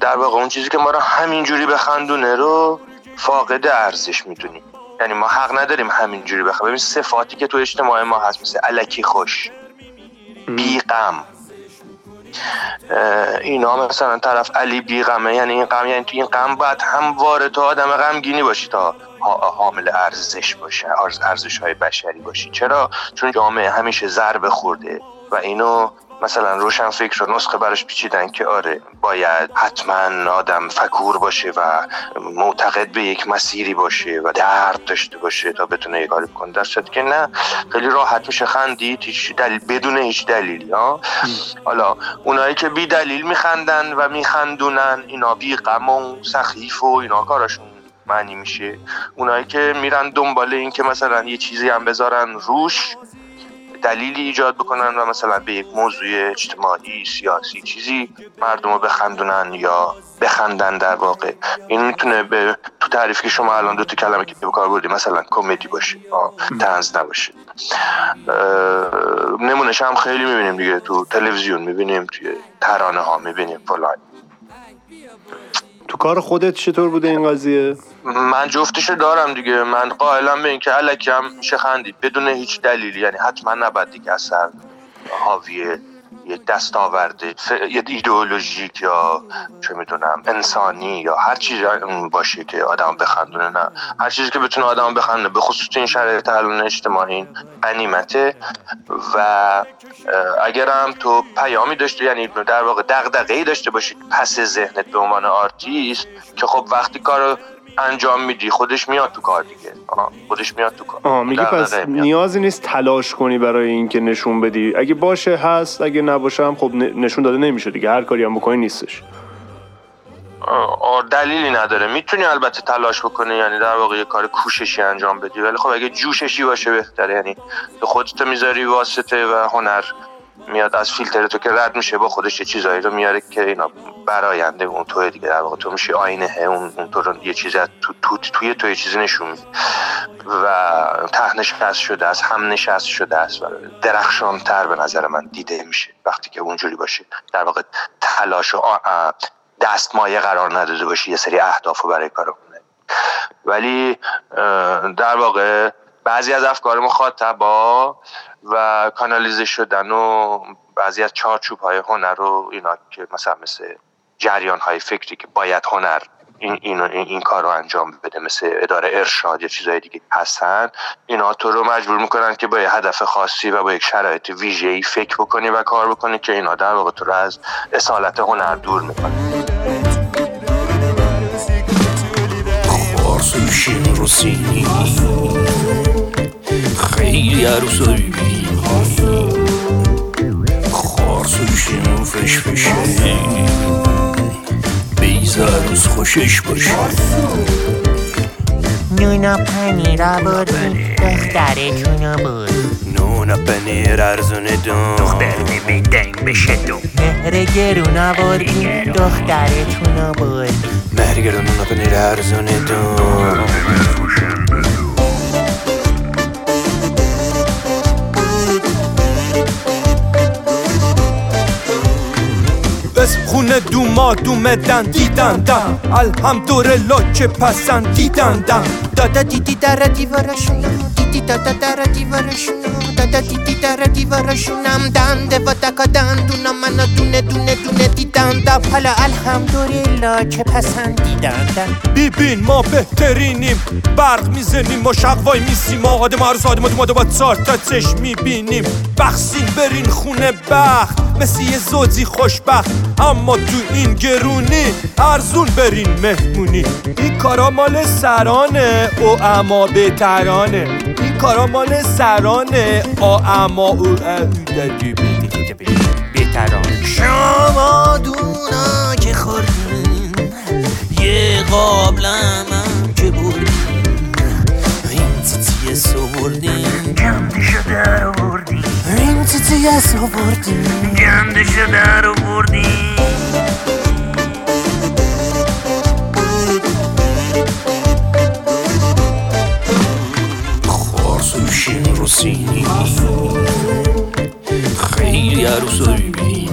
در واقع اون چیزی که ما رو همینجوری بخندونه رو فاقد ارزش میدونیم. یعنی ما حق نداریم همینجوری بخندیم. ببین صفاتی که تو اجتماع ما هست، مثل الکی خوش، بی غم، اینا، مثلا طرف علی بی غمه، یعنی این غم، یعنی تو این غم باید همواره تو آدم غمگینی باشی تا حامل ارزش باشه، ارزش های بشری باشی. چرا؟ چون جامعه همیشه ضربه خورده و اینو مثلا روشن فکر و نسخه براش پیچیدن که آره باید حتما آدم فکور باشه و معتقد به یک مسیری باشه و درد داشته باشه تا بتونه یک کاری بکنه، در صورتی که نه، خیلی راحت میشه خندید هیچ دلیل، بدون هیچ دلیلی. حالا اونایی که بی دلیل میخندن و میخندونن، اینا بی غم و سخیف و اینا کاراشون معنی میشه. اونایی که میرن دنبال این که مثلا یه چیزی هم بذارن روش، دلیلی ایجاد بکنن و مثلا به یک موضوع اجتماعی، سیاسی، چیزی مردم رو بخندونن یا بخندن، در واقع این میتونه به تو تعریفی که شما الان دو تا کلمه که به کار بردی مثلا کمدی باشه، طنز نباشه. نمونه‌ش هم خیلی میبینیم دیگه، تو تلویزیون میبینیم، توی ترانه ها میبینیم فلان. تو کار خودت چطور بوده این قضیه؟ من جفتشو دارم دیگه. من قائلم به این که الکی هم میشه خندید بدون هیچ دلیلی، یعنی حتما نباید دیگه اثر حاویه یه دستاورد یه ایدئولوژیک یا چه میدونم انسانی یا هر چیزی باشه که آدم بخندونه. نه، هر چیزی که بتونه آدم بخندونه، به خصوص این شرایط الان اجتماعی غنیمته. و اگرم تو پیامی داشته، یعنی در واقع دغدغه‌ای داشته باشی پس ذهنت به عنوان آرتیست، که خب وقتی کارو انجام میدی خودش میاد تو کار دیگه. آه. خودش میاد تو کار. آه میگی پس نیازی نیست تلاش کنی برای اینکه نشون بدی. اگه باشه هست، اگه نباشه هم خب نشون داده نمیشه دیگه، هر کاری هم بکنی نیستش. آه. آه دلیلی نداره. میتونی البته تلاش بکنی، یعنی در واقع یه کار کوششی انجام بدی، ولی خب اگه جوششی باشه بهتره. یعنی خودت میذاری واسطه و هنر میاد از فیلتر تو که رد میشه با خودش یه چیزایی رو میاره که اینا براینده اون توه دیگه، در واقع تو میشه آینه اون اون تو یه چیزی تو تو توی تو یه چیزی نشون میده و ته‌نشست شده است، هم نشست شده است و درخشان‌تر به نظر من دیده میشه وقتی که اونجوری باشه. در واقع تلاش و دستمایه قرار نداده باشه یه سری اهدافو برای کارو کنه، ولی در واقع بعضی از افکار مخاطبا و کانالیزه شدن و بعضی از چارچوب های هنر رو اینا که مثلا مثل جریان های فکری که باید هنر این, این, این, این کار رو انجام بده، مثل اداره ارشاد یا چیزهای دیگه هستن، اینا تو رو مجبور میکنن که با یه هدف خاصی و با یک شرایط ویژه‌ای فکر بکنی و کار بکنی که اینا در واقع تو رو از اصالت هنر دور میکنن. شیر و سینی خیلی عروسایی خارسوشیم و فش بشه بیز عروس خوشش باشه نونا پنیر آوردیم دخترتونو بود. نونا پنیر ارزونه دون دختر بیبی دنگ بشه دون. مهر گرون آوردیم دخترتونو بود. مهر گرون نونا پنیر ارزونه دون. خونه دوما دومدن دیدندم الحمدلله که پسندیدندم دادا دیدی در دیوارشون دیدی دادا در دیوارشون دادا دیدی در دیوارشونم دنده و دکا دندونا منو دونه دونه دونه دیدندم حالا الحمدلله که پسندیدندم ببین ما بهترینیم برق میزنیم ما شقوای میسیم ما آدم عروس آدم آدم آدم با چار تا چش میبینیم بخشین برین خونه بخت مثل یه زوجی خوشبخت اما تو این گرونی ارزون برین مهمونی این کارا مال سرانه او اما به ترانه این کارا مال سرانه او اما او دادی به ترانه شما دونا که خوردین یه قابلم هم که بردین این تیتیه سو بردین کمتیشو در آوردین این تیتیه سو بردین کمتیشو در آوردین خارسوشین روسینی خیلی عروسا بیبینی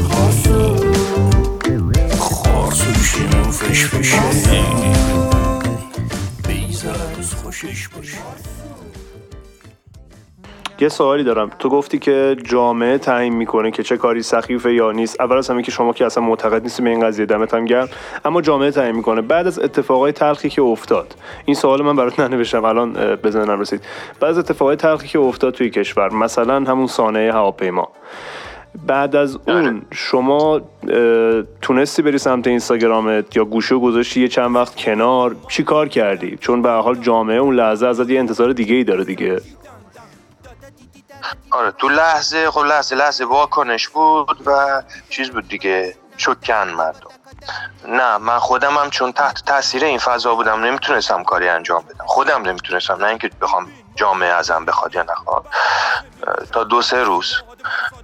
خارسوشین رو فش فشه بیزه عروس خوشش باشه. یه سوالی دارم. تو گفتی که جامعه تعیین میکنه که چه کاری سخیفه یا نیست. اول از همه که شما که اصلا معتقد نیستی به این قضیه، دمت هم گرم، اما جامعه تعیین میکنه. بعد از اتفاقای تلخی که افتاد، این سوال من برات ننوشتم الان بزن نرسید، بعد از اتفاقای تلخی که افتاد توی کشور، مثلا همون صانعه هواپیما، بعد از اون شما تونستی بری سمت اینستاگرامت یا گوشو گذاشتی یه چند وقت کنار؟ چی کار کردی؟ چون به هر حال جامعه اون لحظه ازت یه انتظار دیگه‌ای داره دیگه. آره تو لحظه خب لحظه لحظه واکنش بود و چیز بود دیگه، شوکن مردم. نه من خودم هم چون تحت تاثیر این فضا بودم نمیتونستم کاری انجام بدم، خودم نمیتونستم، نه اینکه بخوام جامعه ازم بخواد یا نخواد، تا دو سه روز.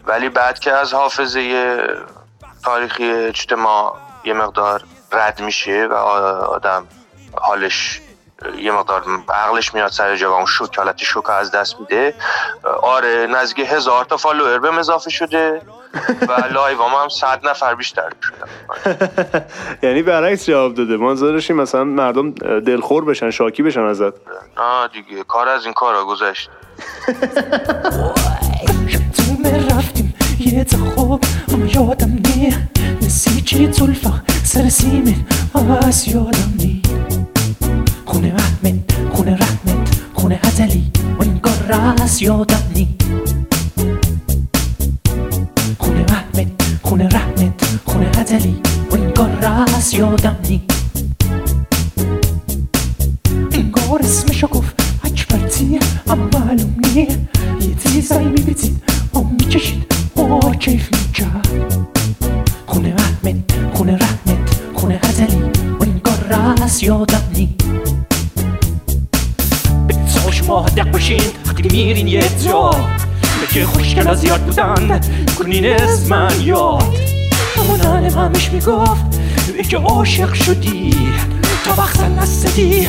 ولی بعد که از حافظه تاریخی اجتماع یه مقدار رد میشه و آدم حالش یه مقدار عقلش میاد سر جا و اون شوک، حالت شوک از دست میده. آره نزدیک هزار تا فالوور بهم اضافه شده و لایوام هم صد نفر بیشتر شدن. یعنی برعکس جواب داده. منظورش این مثلا مردم دلخور بشن، شاکی بشن ازت؟ نه دیگه، کار از این کارا گذشت. یه تا خوب هم یادم نیه نسی چی طلفه سرسیمه از یادم نیه خونه رحمت، خونه رحمت، خونه عدلی و این گره از یادم نی خونه رحمت، خونه رحمت، خونه عدلی و این گره از یادم نی این گره اسمشو گفت اکبرتیه اما معلوم نیه یه تیزایی میبیدید و میکشید و کیف میکرد خونه رحمت، خونه رحمت، خونه عدلی و این گره از یادم نی ماه دق باشین وقتی میرین یه جا بگه خوشگلا زیاد بودن کنین از من یاد اما ننم همش میگفت بگه عاشق شدی تا وقتا نستدی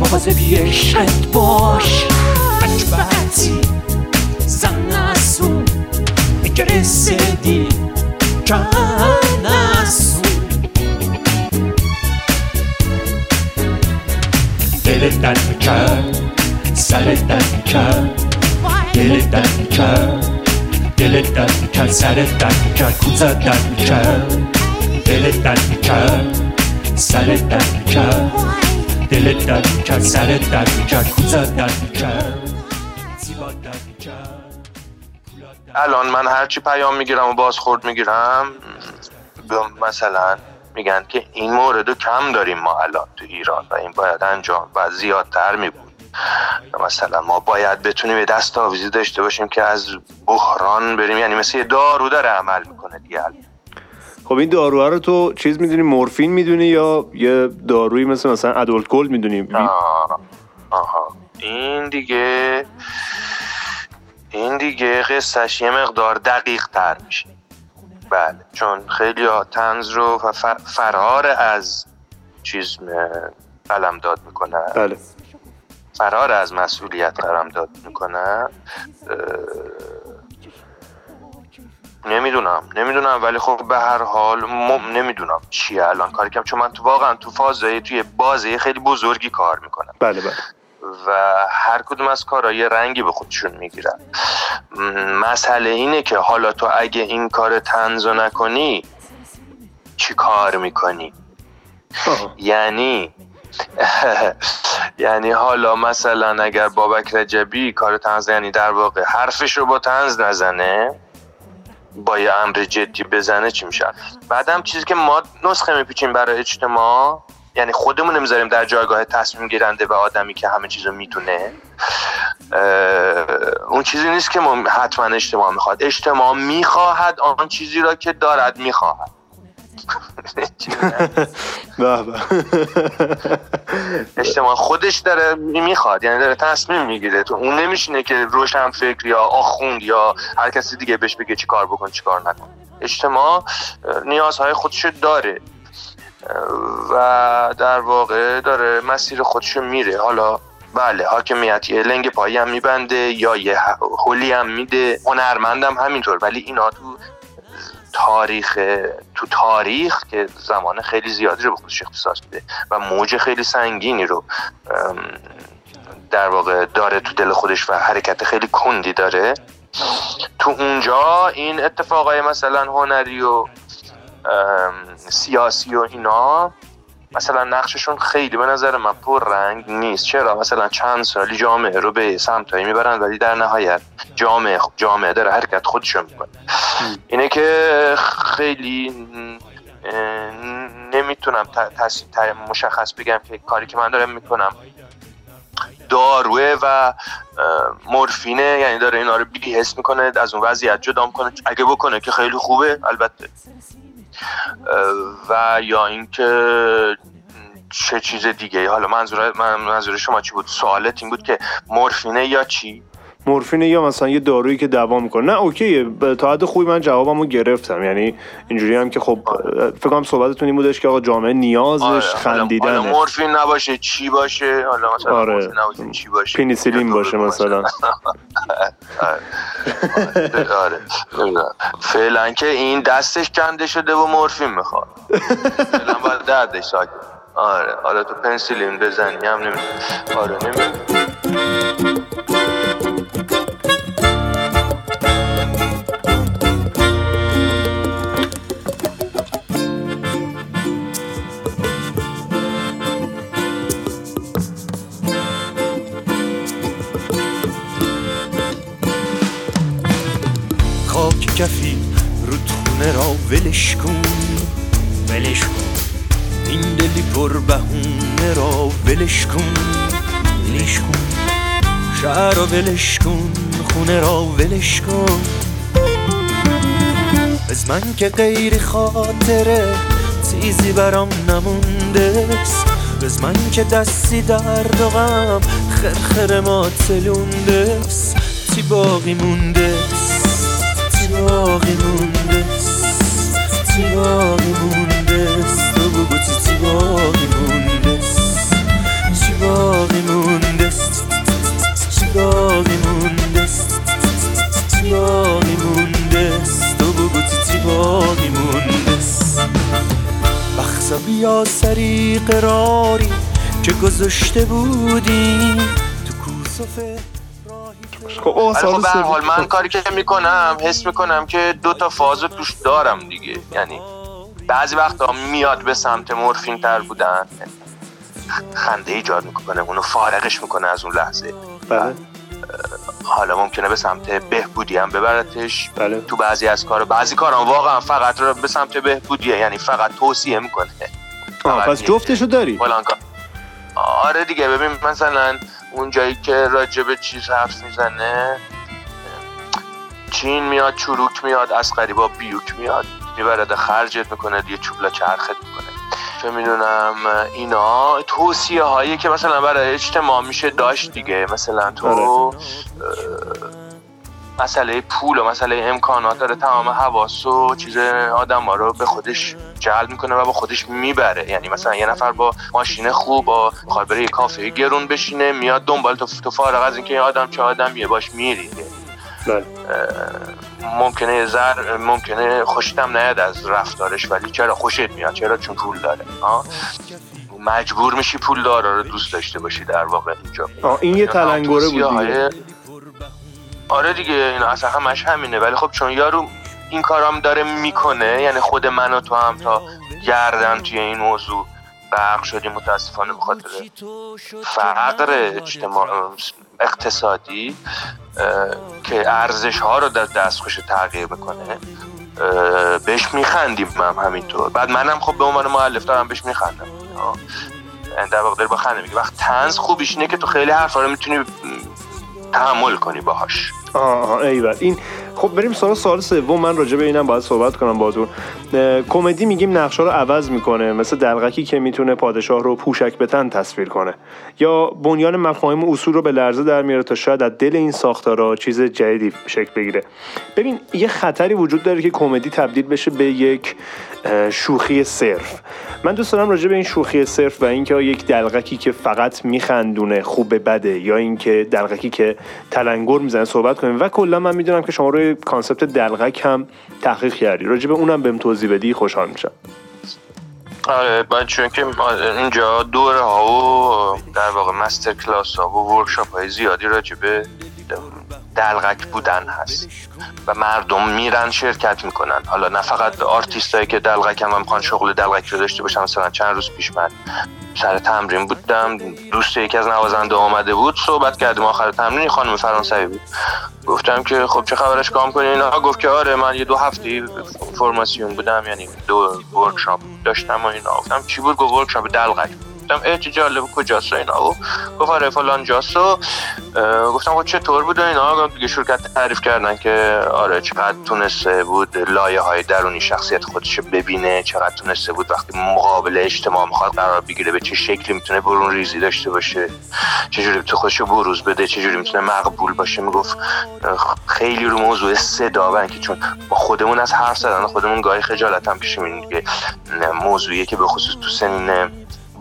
مواظبی عشقت باش اکبرتی زن نسون بگه رسیدی جن نسون دلت دن کرد سرت دن کرد دلت دن کرد دلت دن کرد سرت دن کرد کوزت دن کرد دلت دن کرد سرت دن کرد دلت دن کرد سرت دن کرد کوزت دن کرد زیبات دن کرد. الان من هرچی پیام میگیرم و بازخورد میگیرم، مثلا میگن که این موردو کم داریم ما الان تو ایران و این باید انجام و زیادتر میبود. مثلا ما باید بتونیم یه دست آویزی داشته باشیم که از بحران بریم، یعنی مثل یه دارو داره عمل میکنه دیگه. خب این داروها رو تو چیز میدونی، مورفین میدونی یا یه دارویی مثل مثلا ادولت گولد میدونی؟ آه. آه. این دیگه این دیگه قصهش یه مقدار دقیق تر میشه. بله، چون خیلی ها طنز رو فرار از چیز قلمداد میکنن. بله، فرار از مسئولیت قلمداد میکنن. نمیدونم نمیدونم ولی خب به هر حال مم... نمیدونم چیه الان کاری کنم، چون من تو واقعا تو فازه توی بازه خیلی بزرگی کار میکنم. بله بله. و هر کدوم از کارها یه رنگی به خودشون میگیرن. مسئله اینه که حالا تو اگه این کار طنز نکنی چی کار میکنی؟ یعنی یعنی حالا مثلا اگر بابک رجبی کار طنز، یعنی در واقع حرفش رو با طنز نزنه، با یه امر جدی بزنه، چی میشه؟ بعدم چیزی که ما نسخه میپیچیم برای اجتماع، یعنی خودمون نمیذاریم در جایگاه تصمیم گیرنده و آدمی که همه چیزو میدونه، اون چیزی نیست که ما حتما اجتماع میخواد. اجتماع میخواهد آن چیزی را که دارد میخواهد. اجتماع خودش داره میخواد، یعنی داره تصمیم میگیره. تو اون نمیشینه که روشن فکر یا آخوند یا هر کسی دیگه بهش بگه چی کار بکن چی کار نکن. اجتماع نیازهای خودشو داره و در واقع داره مسیر خودشو میره. حالا بله، حاکمیت یه لنگ پایی هم میبنده یا یه حلی هم میده، هنرمند هم همینطور. ولی اینا تو تاریخ تو تاریخ که زمان خیلی زیادی رو به خودش اختصاص میده و موج خیلی سنگینی رو در واقع داره تو دل خودش و حرکت خیلی کندی داره، تو اونجا این اتفاقای مثلا هنری و سیاسی و اینا مثلا نقششون خیلی به نظر من پر رنگ نیست. چرا؟ مثلا چند سالی جامعه رو به سمتایی میبرن ولی در نهایت جامعه جامعه داره حرکت خودشو میکنه. اینه که خیلی نمیتونم مشخص بگم که کاری که من دارم میکنم داروه و مورفینه، یعنی داره اینا رو بی حس میکنه، از اون وضعیت جدا میکنه، اگه بکنه که خیلی خوبه البته، و یا اینکه چه چیز دیگه. حالا منظور منظور شما چی بود؟ سوالت این بود که مورفینه یا چی؟ مورفینه یا مثلا یه دارویی که دوا میکنه. نه اوکی، تا حد خوبی من جوابمو گرفتم. یعنی اینجوری هم که خب فکر کنم صحبتتون این بودش که آقا جامعه نیازش آره. خندیدنه. حالا مورفین نباشه چی باشه؟ حالا مثلا آره. مورفین نباشه چی باشه؟ پنیسیلین باشه مثلا. آره. فعلا که این دستش کنده شده و مورفین میخواد. فعلا باید دردش ساکت. آره. حالا تو پنیسیلین بزنی هم نمیشه. آره نمیشه. خاک کفی رودخونه را ولش کن، ولش کن، این دلی پر بهونه را ولش کن، ولش کن، شهر را ولش کن، خونه را ولش کن، از من که غیر خاطره چیزی برام نمونده است، از من که دستی درد و غم خرخر ما تلونده است، چی باقی مونده است، چی باقی مونده است، چی باقی مونده است، تو بگو چی باقی مونده است، چی باقی مونده است، باقی مونده است، باقی مونده است، تو بگو چی باقی مونده است. بخصا بیا سری قراری که گذاشته بودی تو کوسفه راهی. خب اصلا به هر حال من کاری که میکنم حس میکنم که دو تا فازو توش دارم دیگه، یعنی بعضی وقتا میاد به سمت مورفین تر بودن، خنده ایجاد میکنه، اونو فارغش میکنه از اون لحظه. بله. حالا ممکنه به سمت بهبودی هم ببرتش. بله. تو بعضی از کارا بعضی کارا واقعا فقط رو به سمت بهبودیه، یعنی فقط توصیه میکنه. آه پس جفتشو داری؟ آره دیگه. ببین مثلا اون جایی که راجب چیز حرف میزنه، چین میاد، چروک میاد، از قریبا بیوک میاد، میبرد خرجت میکنه، یه چوبلا چرخت میکنه. چه میدونم اینا توصیه هایی که مثلا برای اجتماع میشه داشت دیگه، مثلا تو مسئله پول و مسئله امکانات داره تمام حواس و چیز آدم ها رو به خودش جلب میکنه و با خودش میبره. یعنی مثلا یه نفر با ماشین خوب و میخواد بره یه کافه گرون بشینه، میاد دنبال تو فارغ از اینکه یه آدم چه آدمیه باش میری. ممکنه زر ممکنه خوشتم نیاد از رفتارش، ولی چرا خوشت میاد؟ چرا؟ چون پول داره. آه؟ مجبور میشی پول داره رو دوست داشته باشی در واقع اینجا. آه این یه تلنگره بود. آره دیگه اینا اصلا همش همینه. ولی خب چون یارو این کارام داره میکنه، یعنی خود من و تو هم تا گردن توی این موضوع غرق شدیم متاسفانه به خاطر فقر اجتماع اقتصادی که ارزش ها رو در دستخوش تغییر بکنه، بهش میخندیم هم همینطور. بعد منم خب به عنوان مؤلف دارم بهش میخندم در واقع، داره بخنده میگه. وقت طنز خوبیش اینه که تو خیلی حرفا رو میتونی تعامل کنی باهاش. آها ایول. این خب بریم سراغ سوال سوم. من راجع به اینم باید صحبت کنم باهاتون. کمدی میگیم نقشا رو عوض میکنه، مثل دلغکی که میتونه پادشاه رو پوشک به تن تصویر کنه، یا بنیان مفاهیم و اصول رو به لرزه در میاره تا شاید از دل این ساختارا چیز جدیدی شکل بگیره. ببین یه خطری وجود داره که کمدی تبدیل بشه به یک شوخی صرف. من دوست دارم راجع به این شوخی صرف و اینکه یک دلغکی که فقط میخندونه خوبه بده یا اینکه دلغکی که تلنگر میزنه صحبت کنیم. و کلا من میدونم که شما روی کانسپت دلغک هم تحقیق کردی، راجع به اونم بهم توضیح بدی خوشحال میشم. آره باید، چون که اینجا دوره ها و در واقع مستر کلاس ها و ورکشاپ های زیادی راجع به دلغک بودن هست و مردم میرن شرکت میکنن. حالا نه فقط آرتیست هایی که دلغک هم میخوان شغل دلغک رو داشته باشن. مثلا چند روز پیش من سر تمرین بودم، دوست یکی از نوازنده آمده بود، صحبت کردیم آخر تمرین، خانم فرانسوی بود. گفتم که خب چه خبرش کام کنی اینا؟ گفت که آره من یه دو هفته فرماسیون بودم، یعنی دو ورکشاپ داشتم و اینا. گفتم چی بود؟ گفت ورکشاپ دلغک. گفتم اه چه جالب، کجاست اینا؟ و گفت آره فلان جاست. و گفتم خب چطور بود اینا؟ دیگه شرکت تعریف کردن که آره چقدر تونسته بود لایه‌های درونی شخصیت خودش ببینه، چقدر تونسته بود وقتی مقابل اجتماع میخواد قرار بگیره به چه شکلی میتونه برون ریزی داشته باشه، چه جوری تو خودش بروز بده، چه جوری میتونه مقبول باشه. میگفت خیلی رو موضوع صدا و اینکه چون با خودمون از حرف زدن خودمون گاهی خجالت هم پیش میاد دیگه، موضوعیه که به خصوص تو سن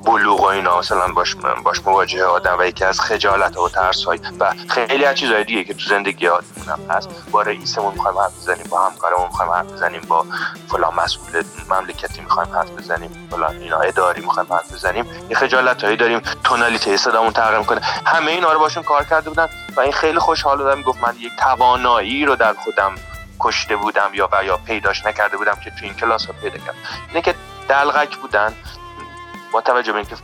بلوغ و اینا مثلا باش باش مواجه آدم و یکی از خجالت و ترس های و خیلی از چیزهای دیگه که تو زندگی آدمون هم هست. با رئیسمون میخوایم حرف بزنیم، با همکارمون میخوایم حرف بزنیم، با فلان مسئول مملکتی میخوایم حرف بزنیم، فلان اینا اداری میخوایم حرف بزنیم، یه خجالت هایی داریم، تونالیته صدامون تغییر میکنه. همه اینا رو باشون کار کرده بودن و این خیلی خوشحال بودم. گفت من یک توانایی رو در خودم کشته بودم یا و یا پیداش نکرده بودم که تو این کلاس ها پیدا کردم. اینه که دلغک بودن با توجه به اینکه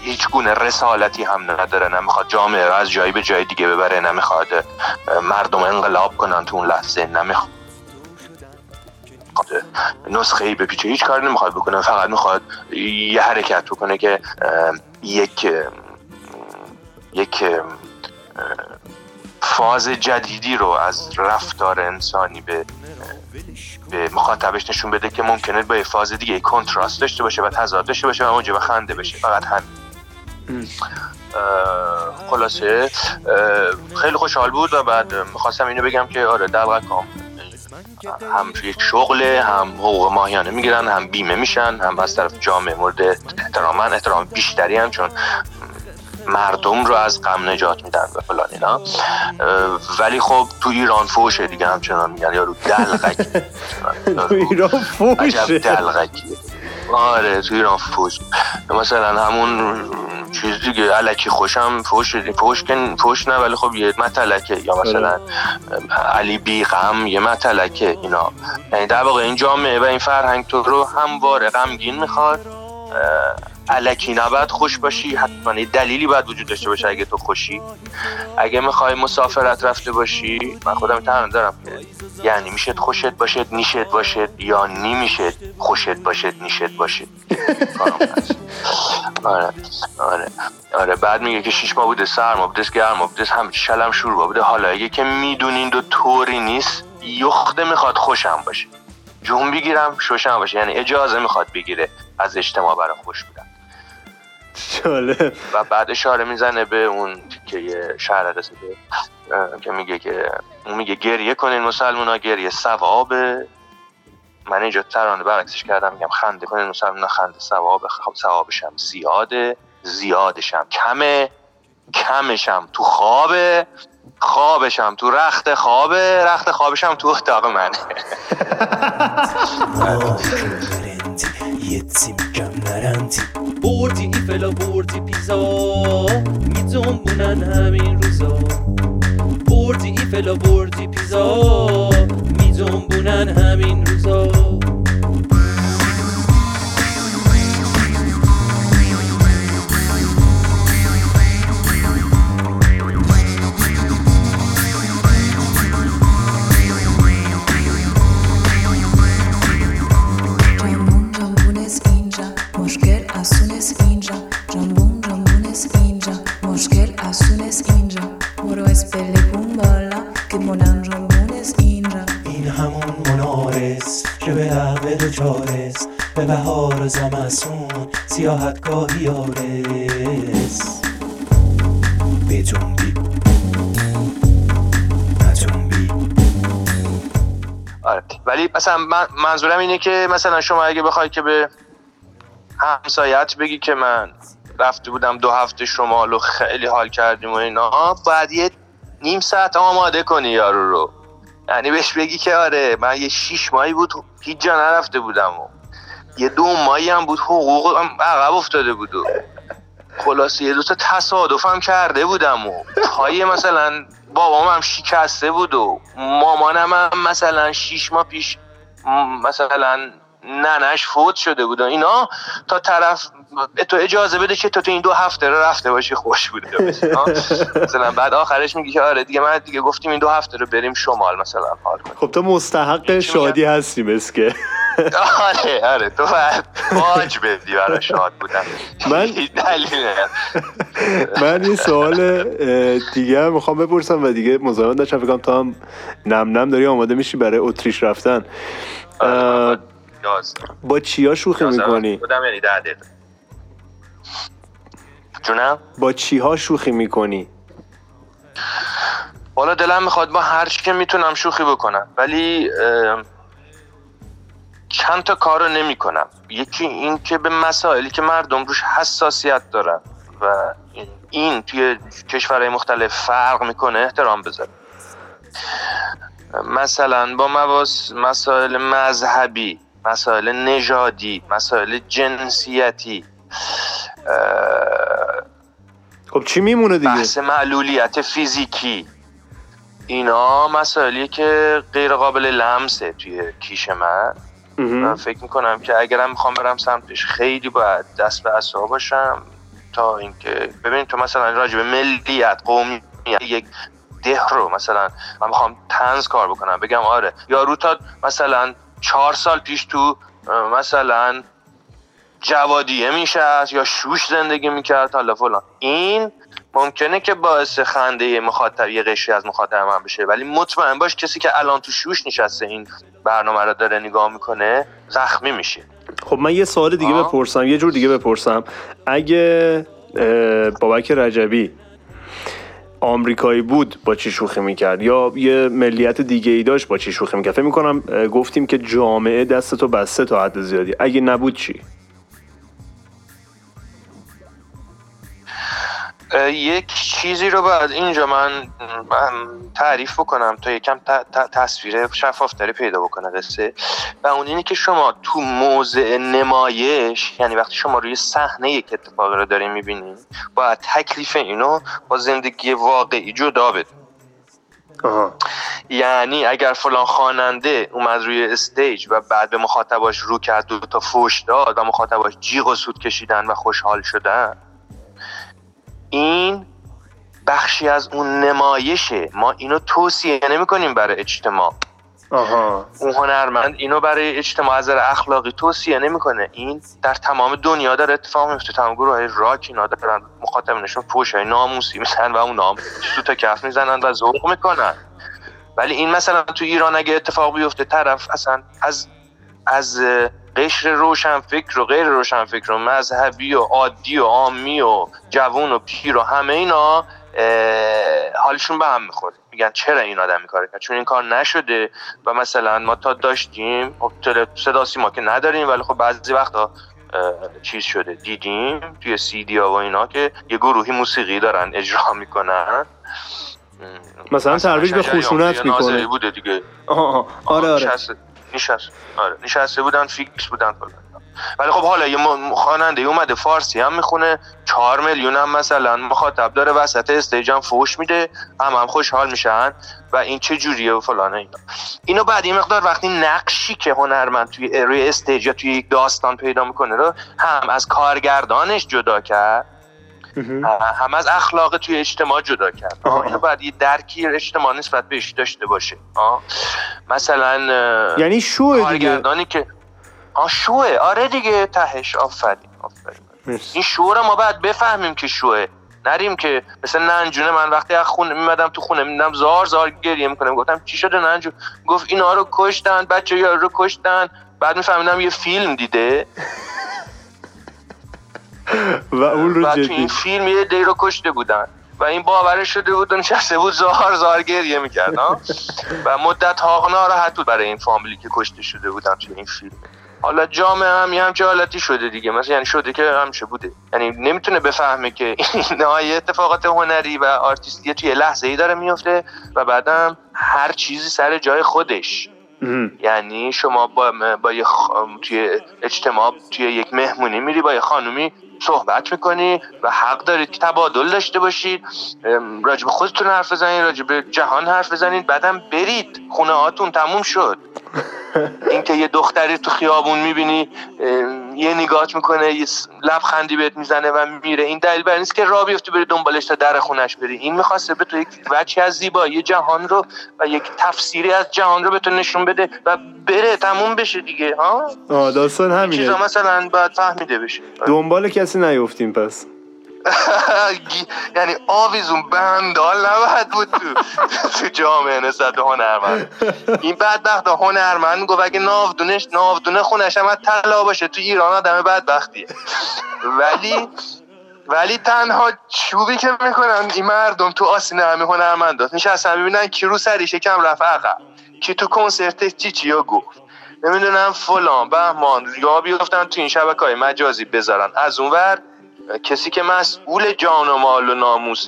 هیچ گونه رسالتی هم نداره، نمیخواد جامعه رو از جایی به جای دیگه ببره، نمیخواد مردم انقلاب کنن تو اون لحظه، نمیخواد نسخه‌ای بپیچه، هیچ کاری نمیخواد بکنه، فقط میخواد یه حرکت بکنه که یک یک فاز جدیدی رو از رفتار انسانی به به مخاطبش نشون بده که ممکنه با یه فاز دیگه یه کنتراست داشته باشه و تضاد داشته باشه و اونجا بخنده بشه. فقط هم خلاصه خیلی خوشحال بود و بعد میخواستم اینو بگم که آره دلغکام هم یک شغله، هم حقوق ماهیانه میگیرن، هم بیمه میشن، هم از طرف جامعه مورد احترامن، احترام بیشتری هم چون مردم رو از غم نجات میدن و فلان اینا. ولی خب تو ایران فوشه دیگه، همچنان میگن یارو دلغکی. تو ایران فوشه، عجب دلغکیه. آره تو ایران فوش، مثلا همون چیز دیگه الکی خوشم فوش فوش که فوش نه، ولی خب یه متلکه، یا مثلا علی بی غم یه متلکه اینا. یعنی در واقع این جامعه و این فرهنگ تو رو همواره غمگین میخواد، الکی نباید خوش باشی، حتما دلیلی باید وجود داشته باشه اگه تو خوشی. اگه میخوای مسافرت رفته باشی، من خودم تمام دارم، یعنی میشه خوشت باشه نیشت باشه یا نمیشه خوشت باشه نیشت باشه. آره آره آره. بعد میگه که شش ماه بوده، سرما بوده، گرما بوده، هم شلم شور بوده، حالا اگه که میدونین دو طوری نیست، یخته میخواد خوشم باشه. جون بگیرم شوشم باشه، یعنی اجازه میخواد بگیره از اجتماع برای خوش بودن. جالب. و بعد اشاره میزنه به اون که شهر رسیده که میگه که اون میگه گریه کنین مسلمان ها، گریه ثوابه. من اینجا ترانه برعکسش کردم، میگم خنده کنین مسلمان ها، خنده ثوابه. خب ثوابش هم زیاده، زیادش هم کمه، کمش هم تو خوابه، خوابش هم تو رخت خوابه، رخت خوابش هم تو اتاق منه. بردی ایفلا بردی پیزا میتونبونن همین روزا، بردی ایفلا بردی پیزا میتونبونن همین روزا. این همون منارست که به لحوه دوچارست، به بهار زمستون سیاحتگاه یارست. به جنبی نه جنبی. آره ولی مثلا من منظورم اینه که مثلا شما اگه بخوای که به همسایت بگی که من رفته بودم دو هفته شمال و خیلی حال کردیم و اینا، باید یه نیم ساعت آماده کنی یارو رو، یعنی بهش بگی که آره من یه شیش ماهی بود هیچ جا نرفته بودم و یه دو ماهی هم بود حقوقم عقب افتاده بود و خلاصه یه دوتا تصادفم کرده بودم و پای مثلا بابام هم شکسته بود و مامانم هم مثلا شیش ماه پیش مثلا ننش فوت شده بود اینا. تا طرف تو اجازه بده که تو تو این دو هفته رو رفته باشی خوش بوده مثلا. بعد آخرش میگی که آره دیگه من دیگه گفتیم این دو هفته رو بریم شمال مثلا حال کنیم. خب تو مستحق شادی هستی بس که آره آره تو باید باج بدی برای شاد بودن. من من یه سوال دیگه میخوام بپرسم و دیگه مزاحم نشم، فکر کنم تو هم نم نم داری آماده میشی برای اتریش رفتن. با چیا شوخی میکنی؟ بودم یعنی ده دقیقه جونم؟ با چیها شوخی میکنی؟ والا دلم میخواد با هر چی که میتونم شوخی بکنم، ولی چند تا کارو نمیکنم. یکی این که به مسائلی که مردم روش حساسیت دارن و این توی کشورهای مختلف فرق میکنه احترام بذارم. مثلا با مواس... مسائل مذهبی، مسائل نژادی، مسائل جنسیتی. خب چی میمونه دیگه؟ بحث معلولیت فیزیکی، اینا مسائلی که غیر قابل لمسه توی کیش من. من فکر میکنم که اگرم میخوام برم سمتش خیلی باید دست به اعصاب باشم. تا اینکه ببین تو مثلا راجع به ملیت، قومیت، یک ده رو مثلا من میخوام طنز کار بکنم، بگم آره یارو تا مثلا چهار سال پیش تو مثلا جوادیه میشست یا شوش زندگی میکرد حالا فلان، این ممکنه که باعث خنده مخاطب یه قشری از مخاطب من بشه، ولی مطمئن باش کسی که الان تو شوش نشسته این برنامه رو داره نگاه میکنه زخمی میشه. خب من یه سوال دیگه آه. بپرسم یه جور دیگه بپرسم اگه بابک رجبی آمریکایی بود با چی شوخی میکرد یا یه ملیت دیگه ای داشت با چی شوخی میکرد؟ فکر میکنم گفتیم که جامعه دستتو بسته تا حد زیادی، اگه نبود چی؟ یک چیزی رو بعد اینجا من, من تعریف بکنم تا یکم تصویر شفافتری پیدا بکنه قصه، و اون اینه که شما تو موضع نمایش، یعنی وقتی شما روی صحنه یک اتفاق رو دارین میبینین، باید تکلیف اینو با زندگی واقعی جدا بدین. یعنی اگر فلان خواننده اومد روی استیج و بعد به مخاطباش رو کرد دو تا فوش داد و مخاطباش جیغ و سود کشیدن و خوشحال شدن، این بخشی از اون نمایشه. ما اینو توصیه نمی کنیم برای اجتماع. آها. اون هنرمند اینو برای اجتماع از نظر اخلاقی توصیه نمی کنه. این در تمام دنیا داره اتفاق میفته. تمام گروه‌های راک اینا دارن مخاطبینشون فحشای ناموسی میزنن و اون نام تو تا کف میزنن و ذوق میکنن. ولی این مثلا تو ایران اگه اتفاق بیفته طرف اصلا از از قشر روشنفکر و غیر روشنفکر و مذهبی و عادی و عامی و جوان و پیر و همه اینا حالشون به هم میخوره، میگن چرا این آدم این کار کرد، چون این کار نشده. و مثلا ما تا داشتیم صدا سیما که نداریم، ولی خب بعضی وقتا چیز شده دیدیم توی سی دی ها و اینا که یه گروهی موسیقی دارن اجرا میکنن، مثلا ترویج به خشونت میکنه بوده دیگه. آه آه. آره آره نشسته نشست. آره نشسته بودن، فیکس بودن کلا. ولی خب حالا یه خواننده اومده فارسی هم میخونه، چهار میلیون هم مثلا مخاطب داره، وسط استیج هم فوش میده، هم هم خوشحال میشن و این چه جوریه و فلانه اینا. اینو بعد یه مقدار وقتی نقشی که هنرمند توی روی استیج یا توی یک داستان پیدا میکنه رو هم از کارگردانش جدا کرد، هم از اخلاق توی اجتماع جدا کرد. اینو بعد یه درکی اجتماع نسبت بهش داشته باشه. آه. مثلا یعنی شو کارگردانی که شوه. آره دیگه تهش آفرین آفرین این شو رو ما باید بفهمیم که شوه، نریم که مثلا ننجونه. من وقتی از خونه میمدم تو خونه میدم زار زار گریه میکنم، گفتم چی شده ننجون؟ گفت اینا رو کشتن، بچه یارو رو کشتن. بعد میفهمیدم یه فیلم دیده و اون رو جدی، و تو این فیلم یه دی رو کشته بودن و این باورش شده بود و نشسته بود زار زار گریه میکرد و مدت ها ناراحت بود برای این فامیلی که کشته شده بودن تو این فیلم. حالا جامعه هم یه همچه حالتی شده دیگه، مثلا یعنی شده که همشه بوده، یعنی نمیتونه بفهمه که اینا یه اتفاقات هنری و آرتیستی توی لحظه‌ای داره میفته و بعدم هر چیزی سر جای خودش. یعنی شما با, با یه خ... توی اجتماع توی یک مهمونی میری با یه خانومی صحبت میکنی و حق دارید که تبادل داشته باشید، راجب خودتون حرف بزنید، راجب جهان حرف بزنید، بعدم برید خونه هاتون. تموم شد. اینکه یه دختری تو خیابون میبینی یه نگاهت میکنه، یه لبخندی بهت میزنه و میره، این دلیل بر نیست که راه بیفتی بری دنبالش تا در خونش بری. این میخواسته به تو یک وجهی از زیبایی جهان رو و یک تفسیری از جهان رو به تو نشون بده و بره، تموم بشه دیگه. ها آه داستان همینه. چیزا مثلا باید فهمیده بشه، دنبال کسی نیفتیم. پس یعنی آویزون بندال نباید بود تو تو جامعه نسبت به هنرمند. این بدبخت هنرمند گفت اگه ناودونش ناودونه خونش هم طلا باشه، تو ایران آدم بدبختیه. ولی ولی تنها چوبی که میکنن این مردم تو آسینه همه هنرمندات نشستن، میبینن کی رو سریش کم رفت عقب، کی تو کنسرت چی چی ها گفت، نمیدونم فلان بهمان یا بیافتن تو این شبکه‌های مجازی بذارن. از اونور کسی که مسئول جان و مال و ناموس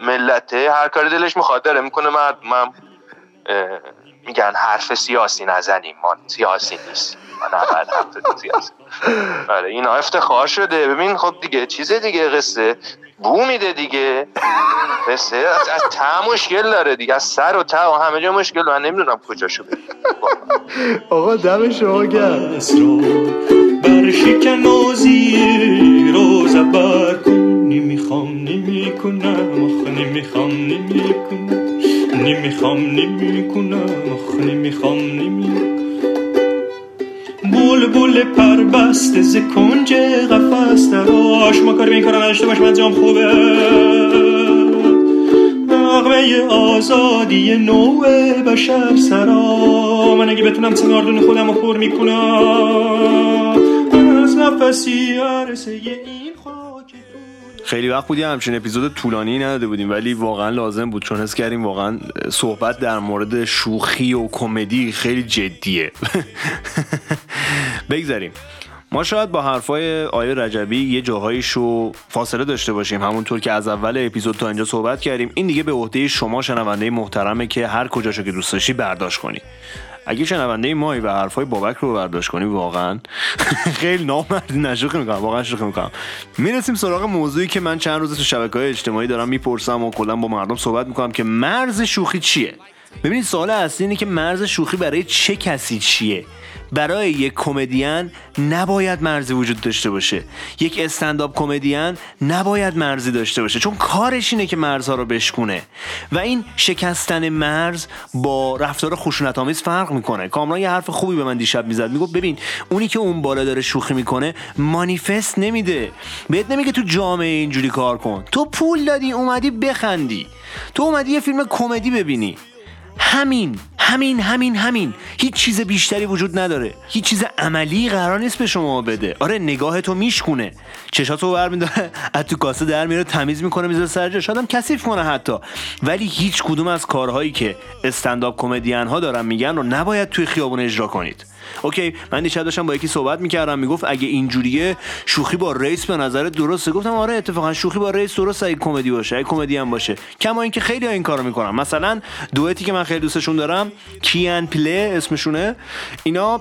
ملته هر کاری دلش میخواد داره میکنه. مردمم میگن حرف سیاسی نزنیم، ما سیاسی نیست، ما نباید حرف سیاسی. آره اینا افتخار شده. ببین خب دیگه چیزه دیگه، قصه بو میده دیگه، قصه از, از ته مشکل داره دیگه، از سر و ته و همه جا مشکل. من نمیدونم کجاشو بگم. آقا دم شما گرم. برشکن و زیر و زبر کن، نمیخوام نمیکنم، آخ نمیخوام نمیکنم، نمیخوام نمیکنم، آخ نمیخوام نمیکنم. بول بول پر بسته ز کنج قفس دراش، ما کاری به این کارا نداشته باش، من جام خوبه. نغمه آزادی نوع بشر سرا، من اگه بتونم سناردون خودم رو پر میکنم. خیلی وقت بودی همچین اپیزود طولانی نداده بودیم، ولی واقعا لازم بود، چون حس کردیم واقعا صحبت در مورد شوخی و کمدی خیلی جدیه. بگذاریم ما شاید با حرفای آیه رجبی یه جاهایشو فاصله داشته باشیم، همونطور که از اول اپیزود تا اینجا صحبت کردیم. این دیگه به عهده شما شنونده محترمه که هر کجاشو که دوست داشتی برداشت کنی. اگه شنونده مایی و حرفای بابک رو برداشت کنی واقعا خیلی نامردی، نشوخی میکنم، واقعا شوخی میکنم. میرسیم سراغ موضوعی که من چند روز تو شبکه‌های اجتماعی دارم میپرسم و کلا با مردم صحبت میکنم که مرز شوخی چیه. ببینید سوال اصلی اینه که مرز شوخی برای چه کسی چیه؟ برای یک کمدین نباید مرزی وجود داشته باشه. یک استندآپ کمدین نباید مرزی داشته باشه، چون کارش اینه که مرزها رو بشکونه و این شکستن مرز با رفتار خشونت‌آمیز فرق میکنه. کامران یه حرف خوبی به من دیشب میزد، میگفت ببین اونی که اون بالا داره شوخی میکنه مانیفست نمیده، بهت نمیگه تو جامعه اینجوری کار کن. تو پول دادی اومدی بخندی، تو اومدی یه فیلم کمدی ببینی، همین همین همین همین هیچ چیز بیشتری وجود نداره. هیچ چیز عملی قرار نیست به شما بده. آره نگاهتو میشکونه، چشاتو برمی‌داره، از تو کاسه در میاره، تمیز میکنه، میذاره سر جاش، آدم کثیف کنه حتی. ولی هیچ کدوم از کارهایی که استندآپ کمدین ها دارن میگن رو نباید توی خیابون اجرا کنید. اوکی، من دیشب داشتم با یکی صحبت میکردم، میگفت اگه اینجوریه شوخی با رئیس به نظرت درسته؟ گفتم آره اتفاقا شوخی با رئیس درسته اگه کمدی باشه، اگه کمدی هم باشه. کما اینکه خیلی ها این کارو میکنن. مثلا دوئتی که من خیلی دوستشون دارم، کیان پلی اسمشونه، اینا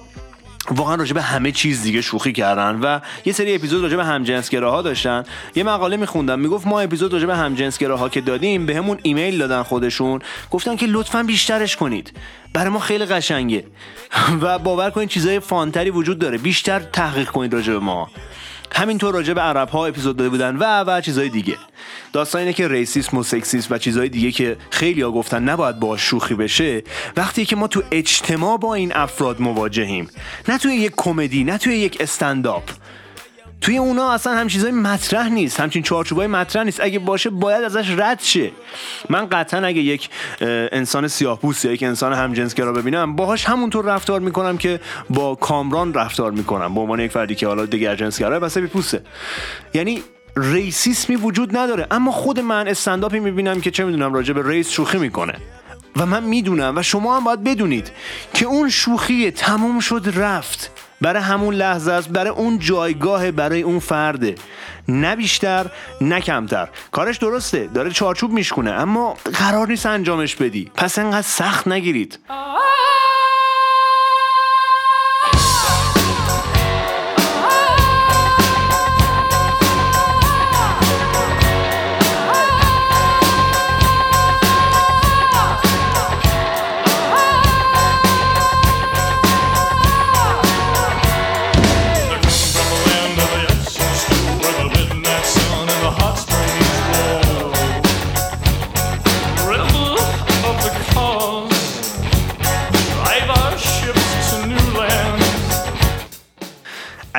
واقعا راجع به همه چیز دیگه شوخی کردن و یه سری اپیزود راجع به همجنسگراها داشتن. یه مقاله میخوندم میگفت ما اپیزود راجع به همجنسگراها که دادیم بهمون ایمیل دادن خودشون، گفتن که لطفاً بیشترش کنید، برای ما خیلی قشنگه و باور کنید چیزای فانتری وجود داره، بیشتر تحقیق کنید راجع به ما. همینطور راجع به عرب‌ها اپیزود داده بودن و و چیزای دیگه. داستان اینه که ریسیسم و سکسیسم و چیزای دیگه که خیلی‌ها گفتن نباید باهاش شوخی بشه، وقتی که ما تو اجتماع با این افراد مواجهیم، نه توی یک کمدی، نه توی یک استندآپ، توی اونا اصلا هم چیزای مطرح نیست، همچین چارچوبای مطرح نیست. اگه باشه باید ازش رد شه. من قطعاً اگه یک انسان سیاه‌پوست یا یک انسان همجنسگرا ببینم، باهاش همونطور رفتار میکنم که با کامران رفتار میکنم، به عنوان یک فردی که حالا دیگر جنسگرا بسته بی پوسته. یعنی ریسیسمی وجود نداره. اما خود من استندآپی میبینم که چه میدونم راجع به ریس شوخی میکنه و من میدونم و شما هم باید بدونید که اون شوخی تموم شد رفت، برای همون لحظه است، برای اون جایگاه، برای اون فرده، نه بیشتر نه کمتر. کارش درسته، داره چارچوب میشکونه، اما قرار نیست انجامش بدی، پس انقدر سخت نگیرید.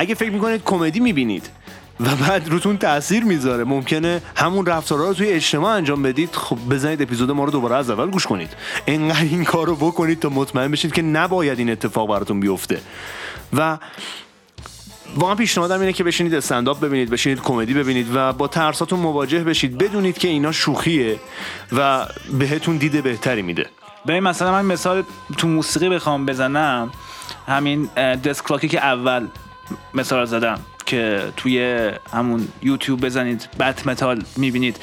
اگه فکر میکنید کمدی میبینید و بعد روتون تأثیر میذاره، ممکنه همون رفتارها رو توی اجتماع انجام بدید، خب بزنید اپیزود ما رو دوباره از اول گوش کنید. انقدر این کار رو بکنید تا مطمئن بشید که نباید این اتفاق براتون بیفته. و واقعا پیشنهادم اینه که بشینید استندآپ ببینید، بشینید کمدی ببینید و با ترساتون مواجه بشید، بدونید که اینا شوخیه و بهتون دیده بهتری میده. ببین مثلا من مثال تو موسیقی بخوام بزنم، همین دیس کلارکی که اول مثال زدم که توی همون یوتیوب بزنید بتمتال میبینید،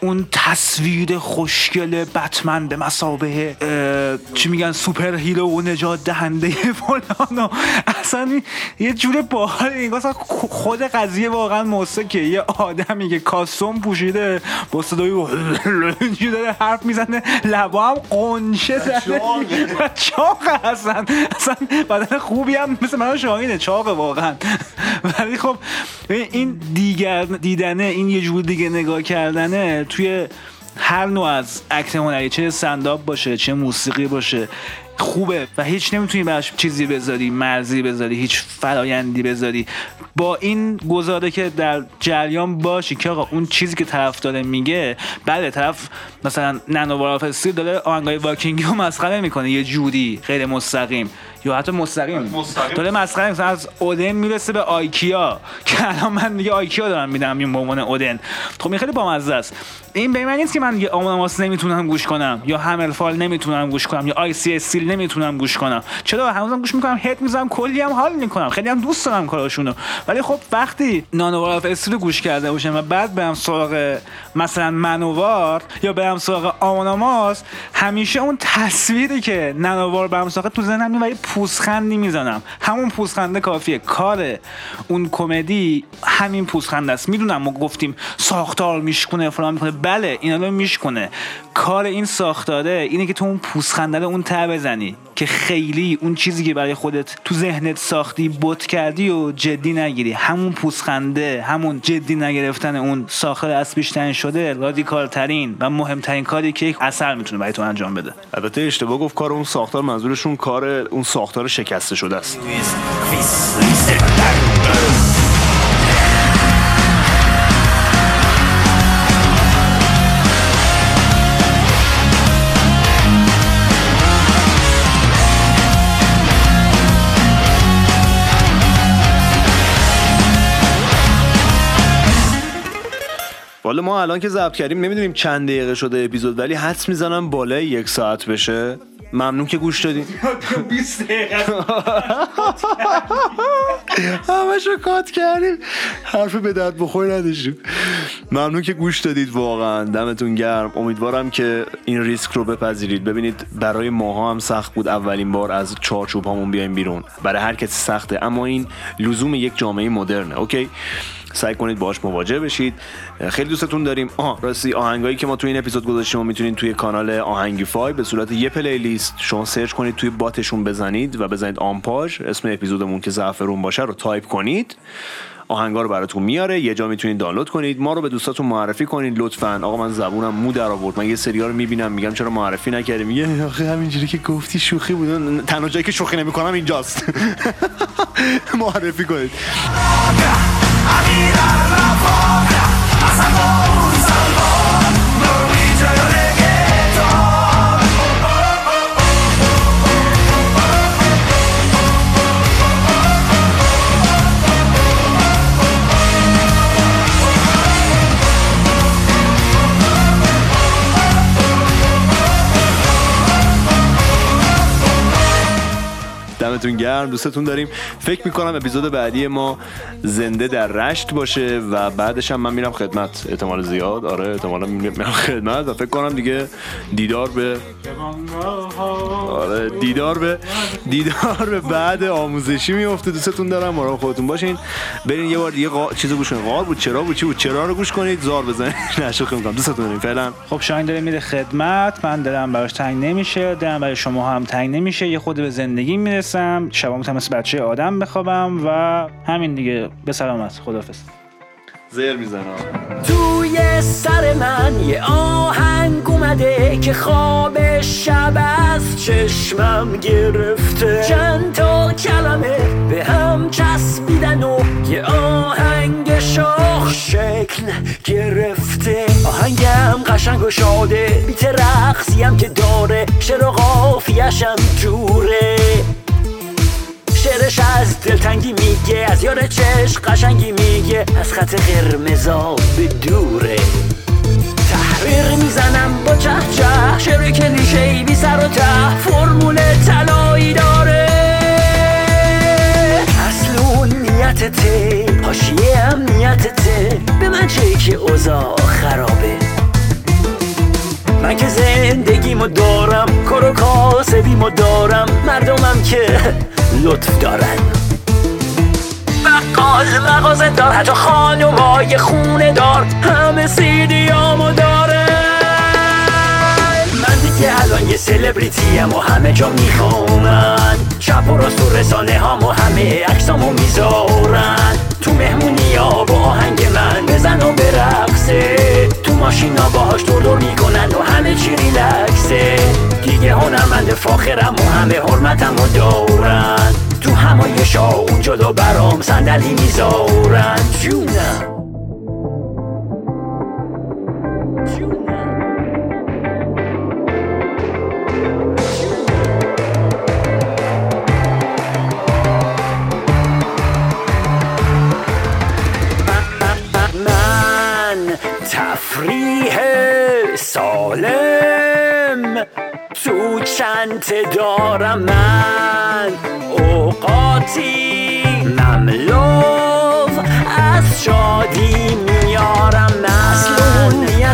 اون تصویر خوشگل بتمن به مسابقه چی میگن سوپر هیرو و نجات دهنده فلان، اصلا یه جوره باحال. این اصلا خود قضیه واقعا موسیقی، یه آدمی که کاستوم پوشیده با صدایی داره حرف میزنه، لبا هم قنشه زده و چاقه، اصلا اصلا بدن خوبی هم مثل من شاهینه، چاقه واقعا. ولی خب این دیگر دیدنه، این یه جور دیگه نگاه کردنه توی هر نوع از اکت هنری، چه استندآپ باشه چه موسیقی باشه، خوبه و هیچ نمیتونی براش چیزی بذاری، مرزی بذاری، هیچ فرایندی بذاری. با این گزاره که در جریان باشی که آقا اون چیزی که طرف داره میگه، بله طرف مثلا نانو وارافسیل داره آهنگای واکینگی رو مسخره میکنه، یه جوری غیر مستقیم یا حتی مستقیم داره مسخره میکنه، از اودن میرسه به آیکیا که الان من دیگه آیکیا دارم میدم این به عنوان اودن. خب این خیلی بامزه است. این به معنی نیست که من دیگه آموناماس نمیتونم گوش کنم یا هملفال نمیتونم گوش کنم یا آی سی اس نمیتونم گوش کنم. چرا؟ هنوزم گوش میکنم، هد میزنم، کلی هم حال میکنم، خیلی هم دوست دارم کاراشونو. ولی خب وقتی نانو وارافسیل گوش کرده باشم و بعد برم سراغ مثلا منووار یا برم سراغ آموناماس، همیشه اون تصویری که نانووار برم سراغ تو ذهنم میاد و یه پوزخندی میزنم. همون پوزخنده کافیه. کار اون کمدی همین پوزخنده است. میدونم ما گفتیم ساختار میشکنه فلان میکنه، بله اینا رو میشکنه. کار این ساختاره اینه که تو اون پوزخنده اون ته بزنی که خیلی اون چیزی که برای خودت تو ذهنت ساختی بت کردی و جدی نگیری. همون پوزخنده، همون جدی نگرفتن اون ساختار از پیش تعیین شده، رادیکال ترین و مهمترین کاری که یک اثر میتونه برای تو انجام بده. البته اشتباه گفت کار اون ساختار، منظورشون کار اون ساختار شکسته شده است. والا ما الان که ضبط کردیم نمیدونیم چند دقیقه شده اپیزود، ولی حدس میزنم بالای یک ساعت بشه. ممنون که گوش دادین. بیست دقیقه همشو کات کردیم، حرف به درد بخور نداشتیم. ممنون که گوش دادید، واقعا دمتون گرم. امیدوارم که این ریسک رو بپذیرید. ببینید برای ماها هم سخت بود اولین بار از چارچوب همون بیایم بیرون، برای هر کسی سخته، اما این لزوم یک جامعه مدرنه. اوکی، سعی کنید باهاش مواجه بشید. خیلی دوستتون داریم. آها راستی، آهنگایی که ما توی این اپیزود گذاشتیم میتونید توی کانال آهنگیفای به صورت یه پلیلیست شما سرچ کنید، توی باتشون بزنید و بزنید آنپاج، اسم اپیزودمون که زعفرون باشه رو تایپ کنید، آهنگا رو براتون میاره. یه جا میتونید دانلود کنید، ما رو به دوستاتون معرفی کنید لطفاً. آقا من زبونم مو در آورد، من یه سری‌ها رو میبینم میگم چرا معرفی نکردیم، میگه آخه همینجوری که گفتی شوخی بود. تنها جایی که شوخی نمی‌کنم اینجاست. معرفی کنید. دمتون گرم، دوستتون داریم. فکر میکنم اپیزود بعدی ما زنده در رشت باشه و بعدش هم من میرم خدمت، احتمال زیاد. آره احتمالا میرم خدمت و فکر کنم دیگه دیدار به آره دیدار به دیدار به بعد آموزشی میفته. دوستتون دارم، مراقب خودتون باشین. برین یه بار دیگه غا... چیزو گوش کنید. غار بود، چرا بود، چی بود، چرا رو گوش کنید، زار بزنید. نشوخی میکنم، دوستتون داریم. فعلا خب شاهین داره میره خدمت. من دلم براش تنگ نمیشه، دلم برای شما هم تنگ نمیشه. یه خود به زندگی میرسه، شبا میتونم مثل بچه آدم بخوابم و همین دیگه. به سلامت، خداحافظ. زیر میزنم توی سر من یه آهنگ اومده که خواب شب از چشمم گرفته، چند تا کلمه به هم چسبیدن و یه آهنگ شاخ شکل گرفته. آهنگم قشنگ و شاده، بیت رقصیم که داره، شعر و قافیه‌شم جوره. شعرش از دلتنگی میگه، از یار چشم قشنگی میگه، از خط قرمزا به دوره. تحریر میزنم با چه چه، شعر کلیشه‌ای بی سر و ته، فرمول طلایی داره. اصلون نیتته، حاشیه هم نیتته، به من چه که اوضاع خرابه. من که زندگیمو دارم، کار و کاسبیمو دارم، مردمم که لطف دارن. بقال مغازه دار، حتی خانمای خونه دار، همه سیدیامو دارن. من دیگه الان یه سلبریتیم و همه جا میخوامن، چپ و راست و رسانه هم و همه عکسامو میذارن. تو مهمونی ها با آهنگ من بزن و برقصه، تو ماشینا باهاش دور دور میکنن و همه چی ریلکسه. دیگه هنرمند فاخرم و همه حرمتم و دارن، تو همایش ها اونجا دا برام صندلی میذارن. جونم تفریح سالم تو چنته دارم، من اوقاتی مملو از شادی میارم. من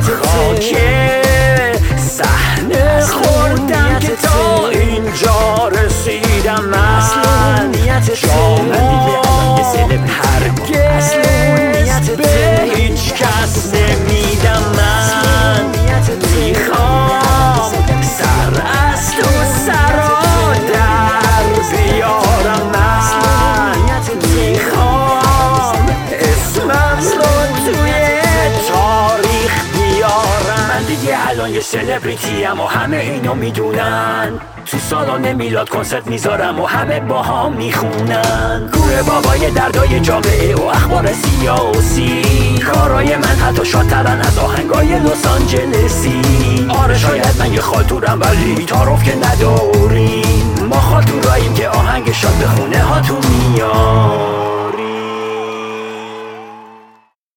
خاکه صحنه خوردم که تا اینجا رسیدم. من شما هرگز به هیچ کس نمیدم. من میخوام سر از تو سرا در بیارم. من میخوام اسمم رو توی تاریخ بیارم. من دیگه الان یه سلبریتیم و همه اینو میدونن، تو سالن میلاد کنسرت میذارم و همه باها میخونن. گوره بابای دردای جامعه و اخبار سیاسی، کارای من حتی شادترن از آهنگای لس آنجلسی. آره شاید من یه خالتورم ولی تعارف که نداریم، ما خالتوراییم که آهنگ شاد به خونه هاتون میاد.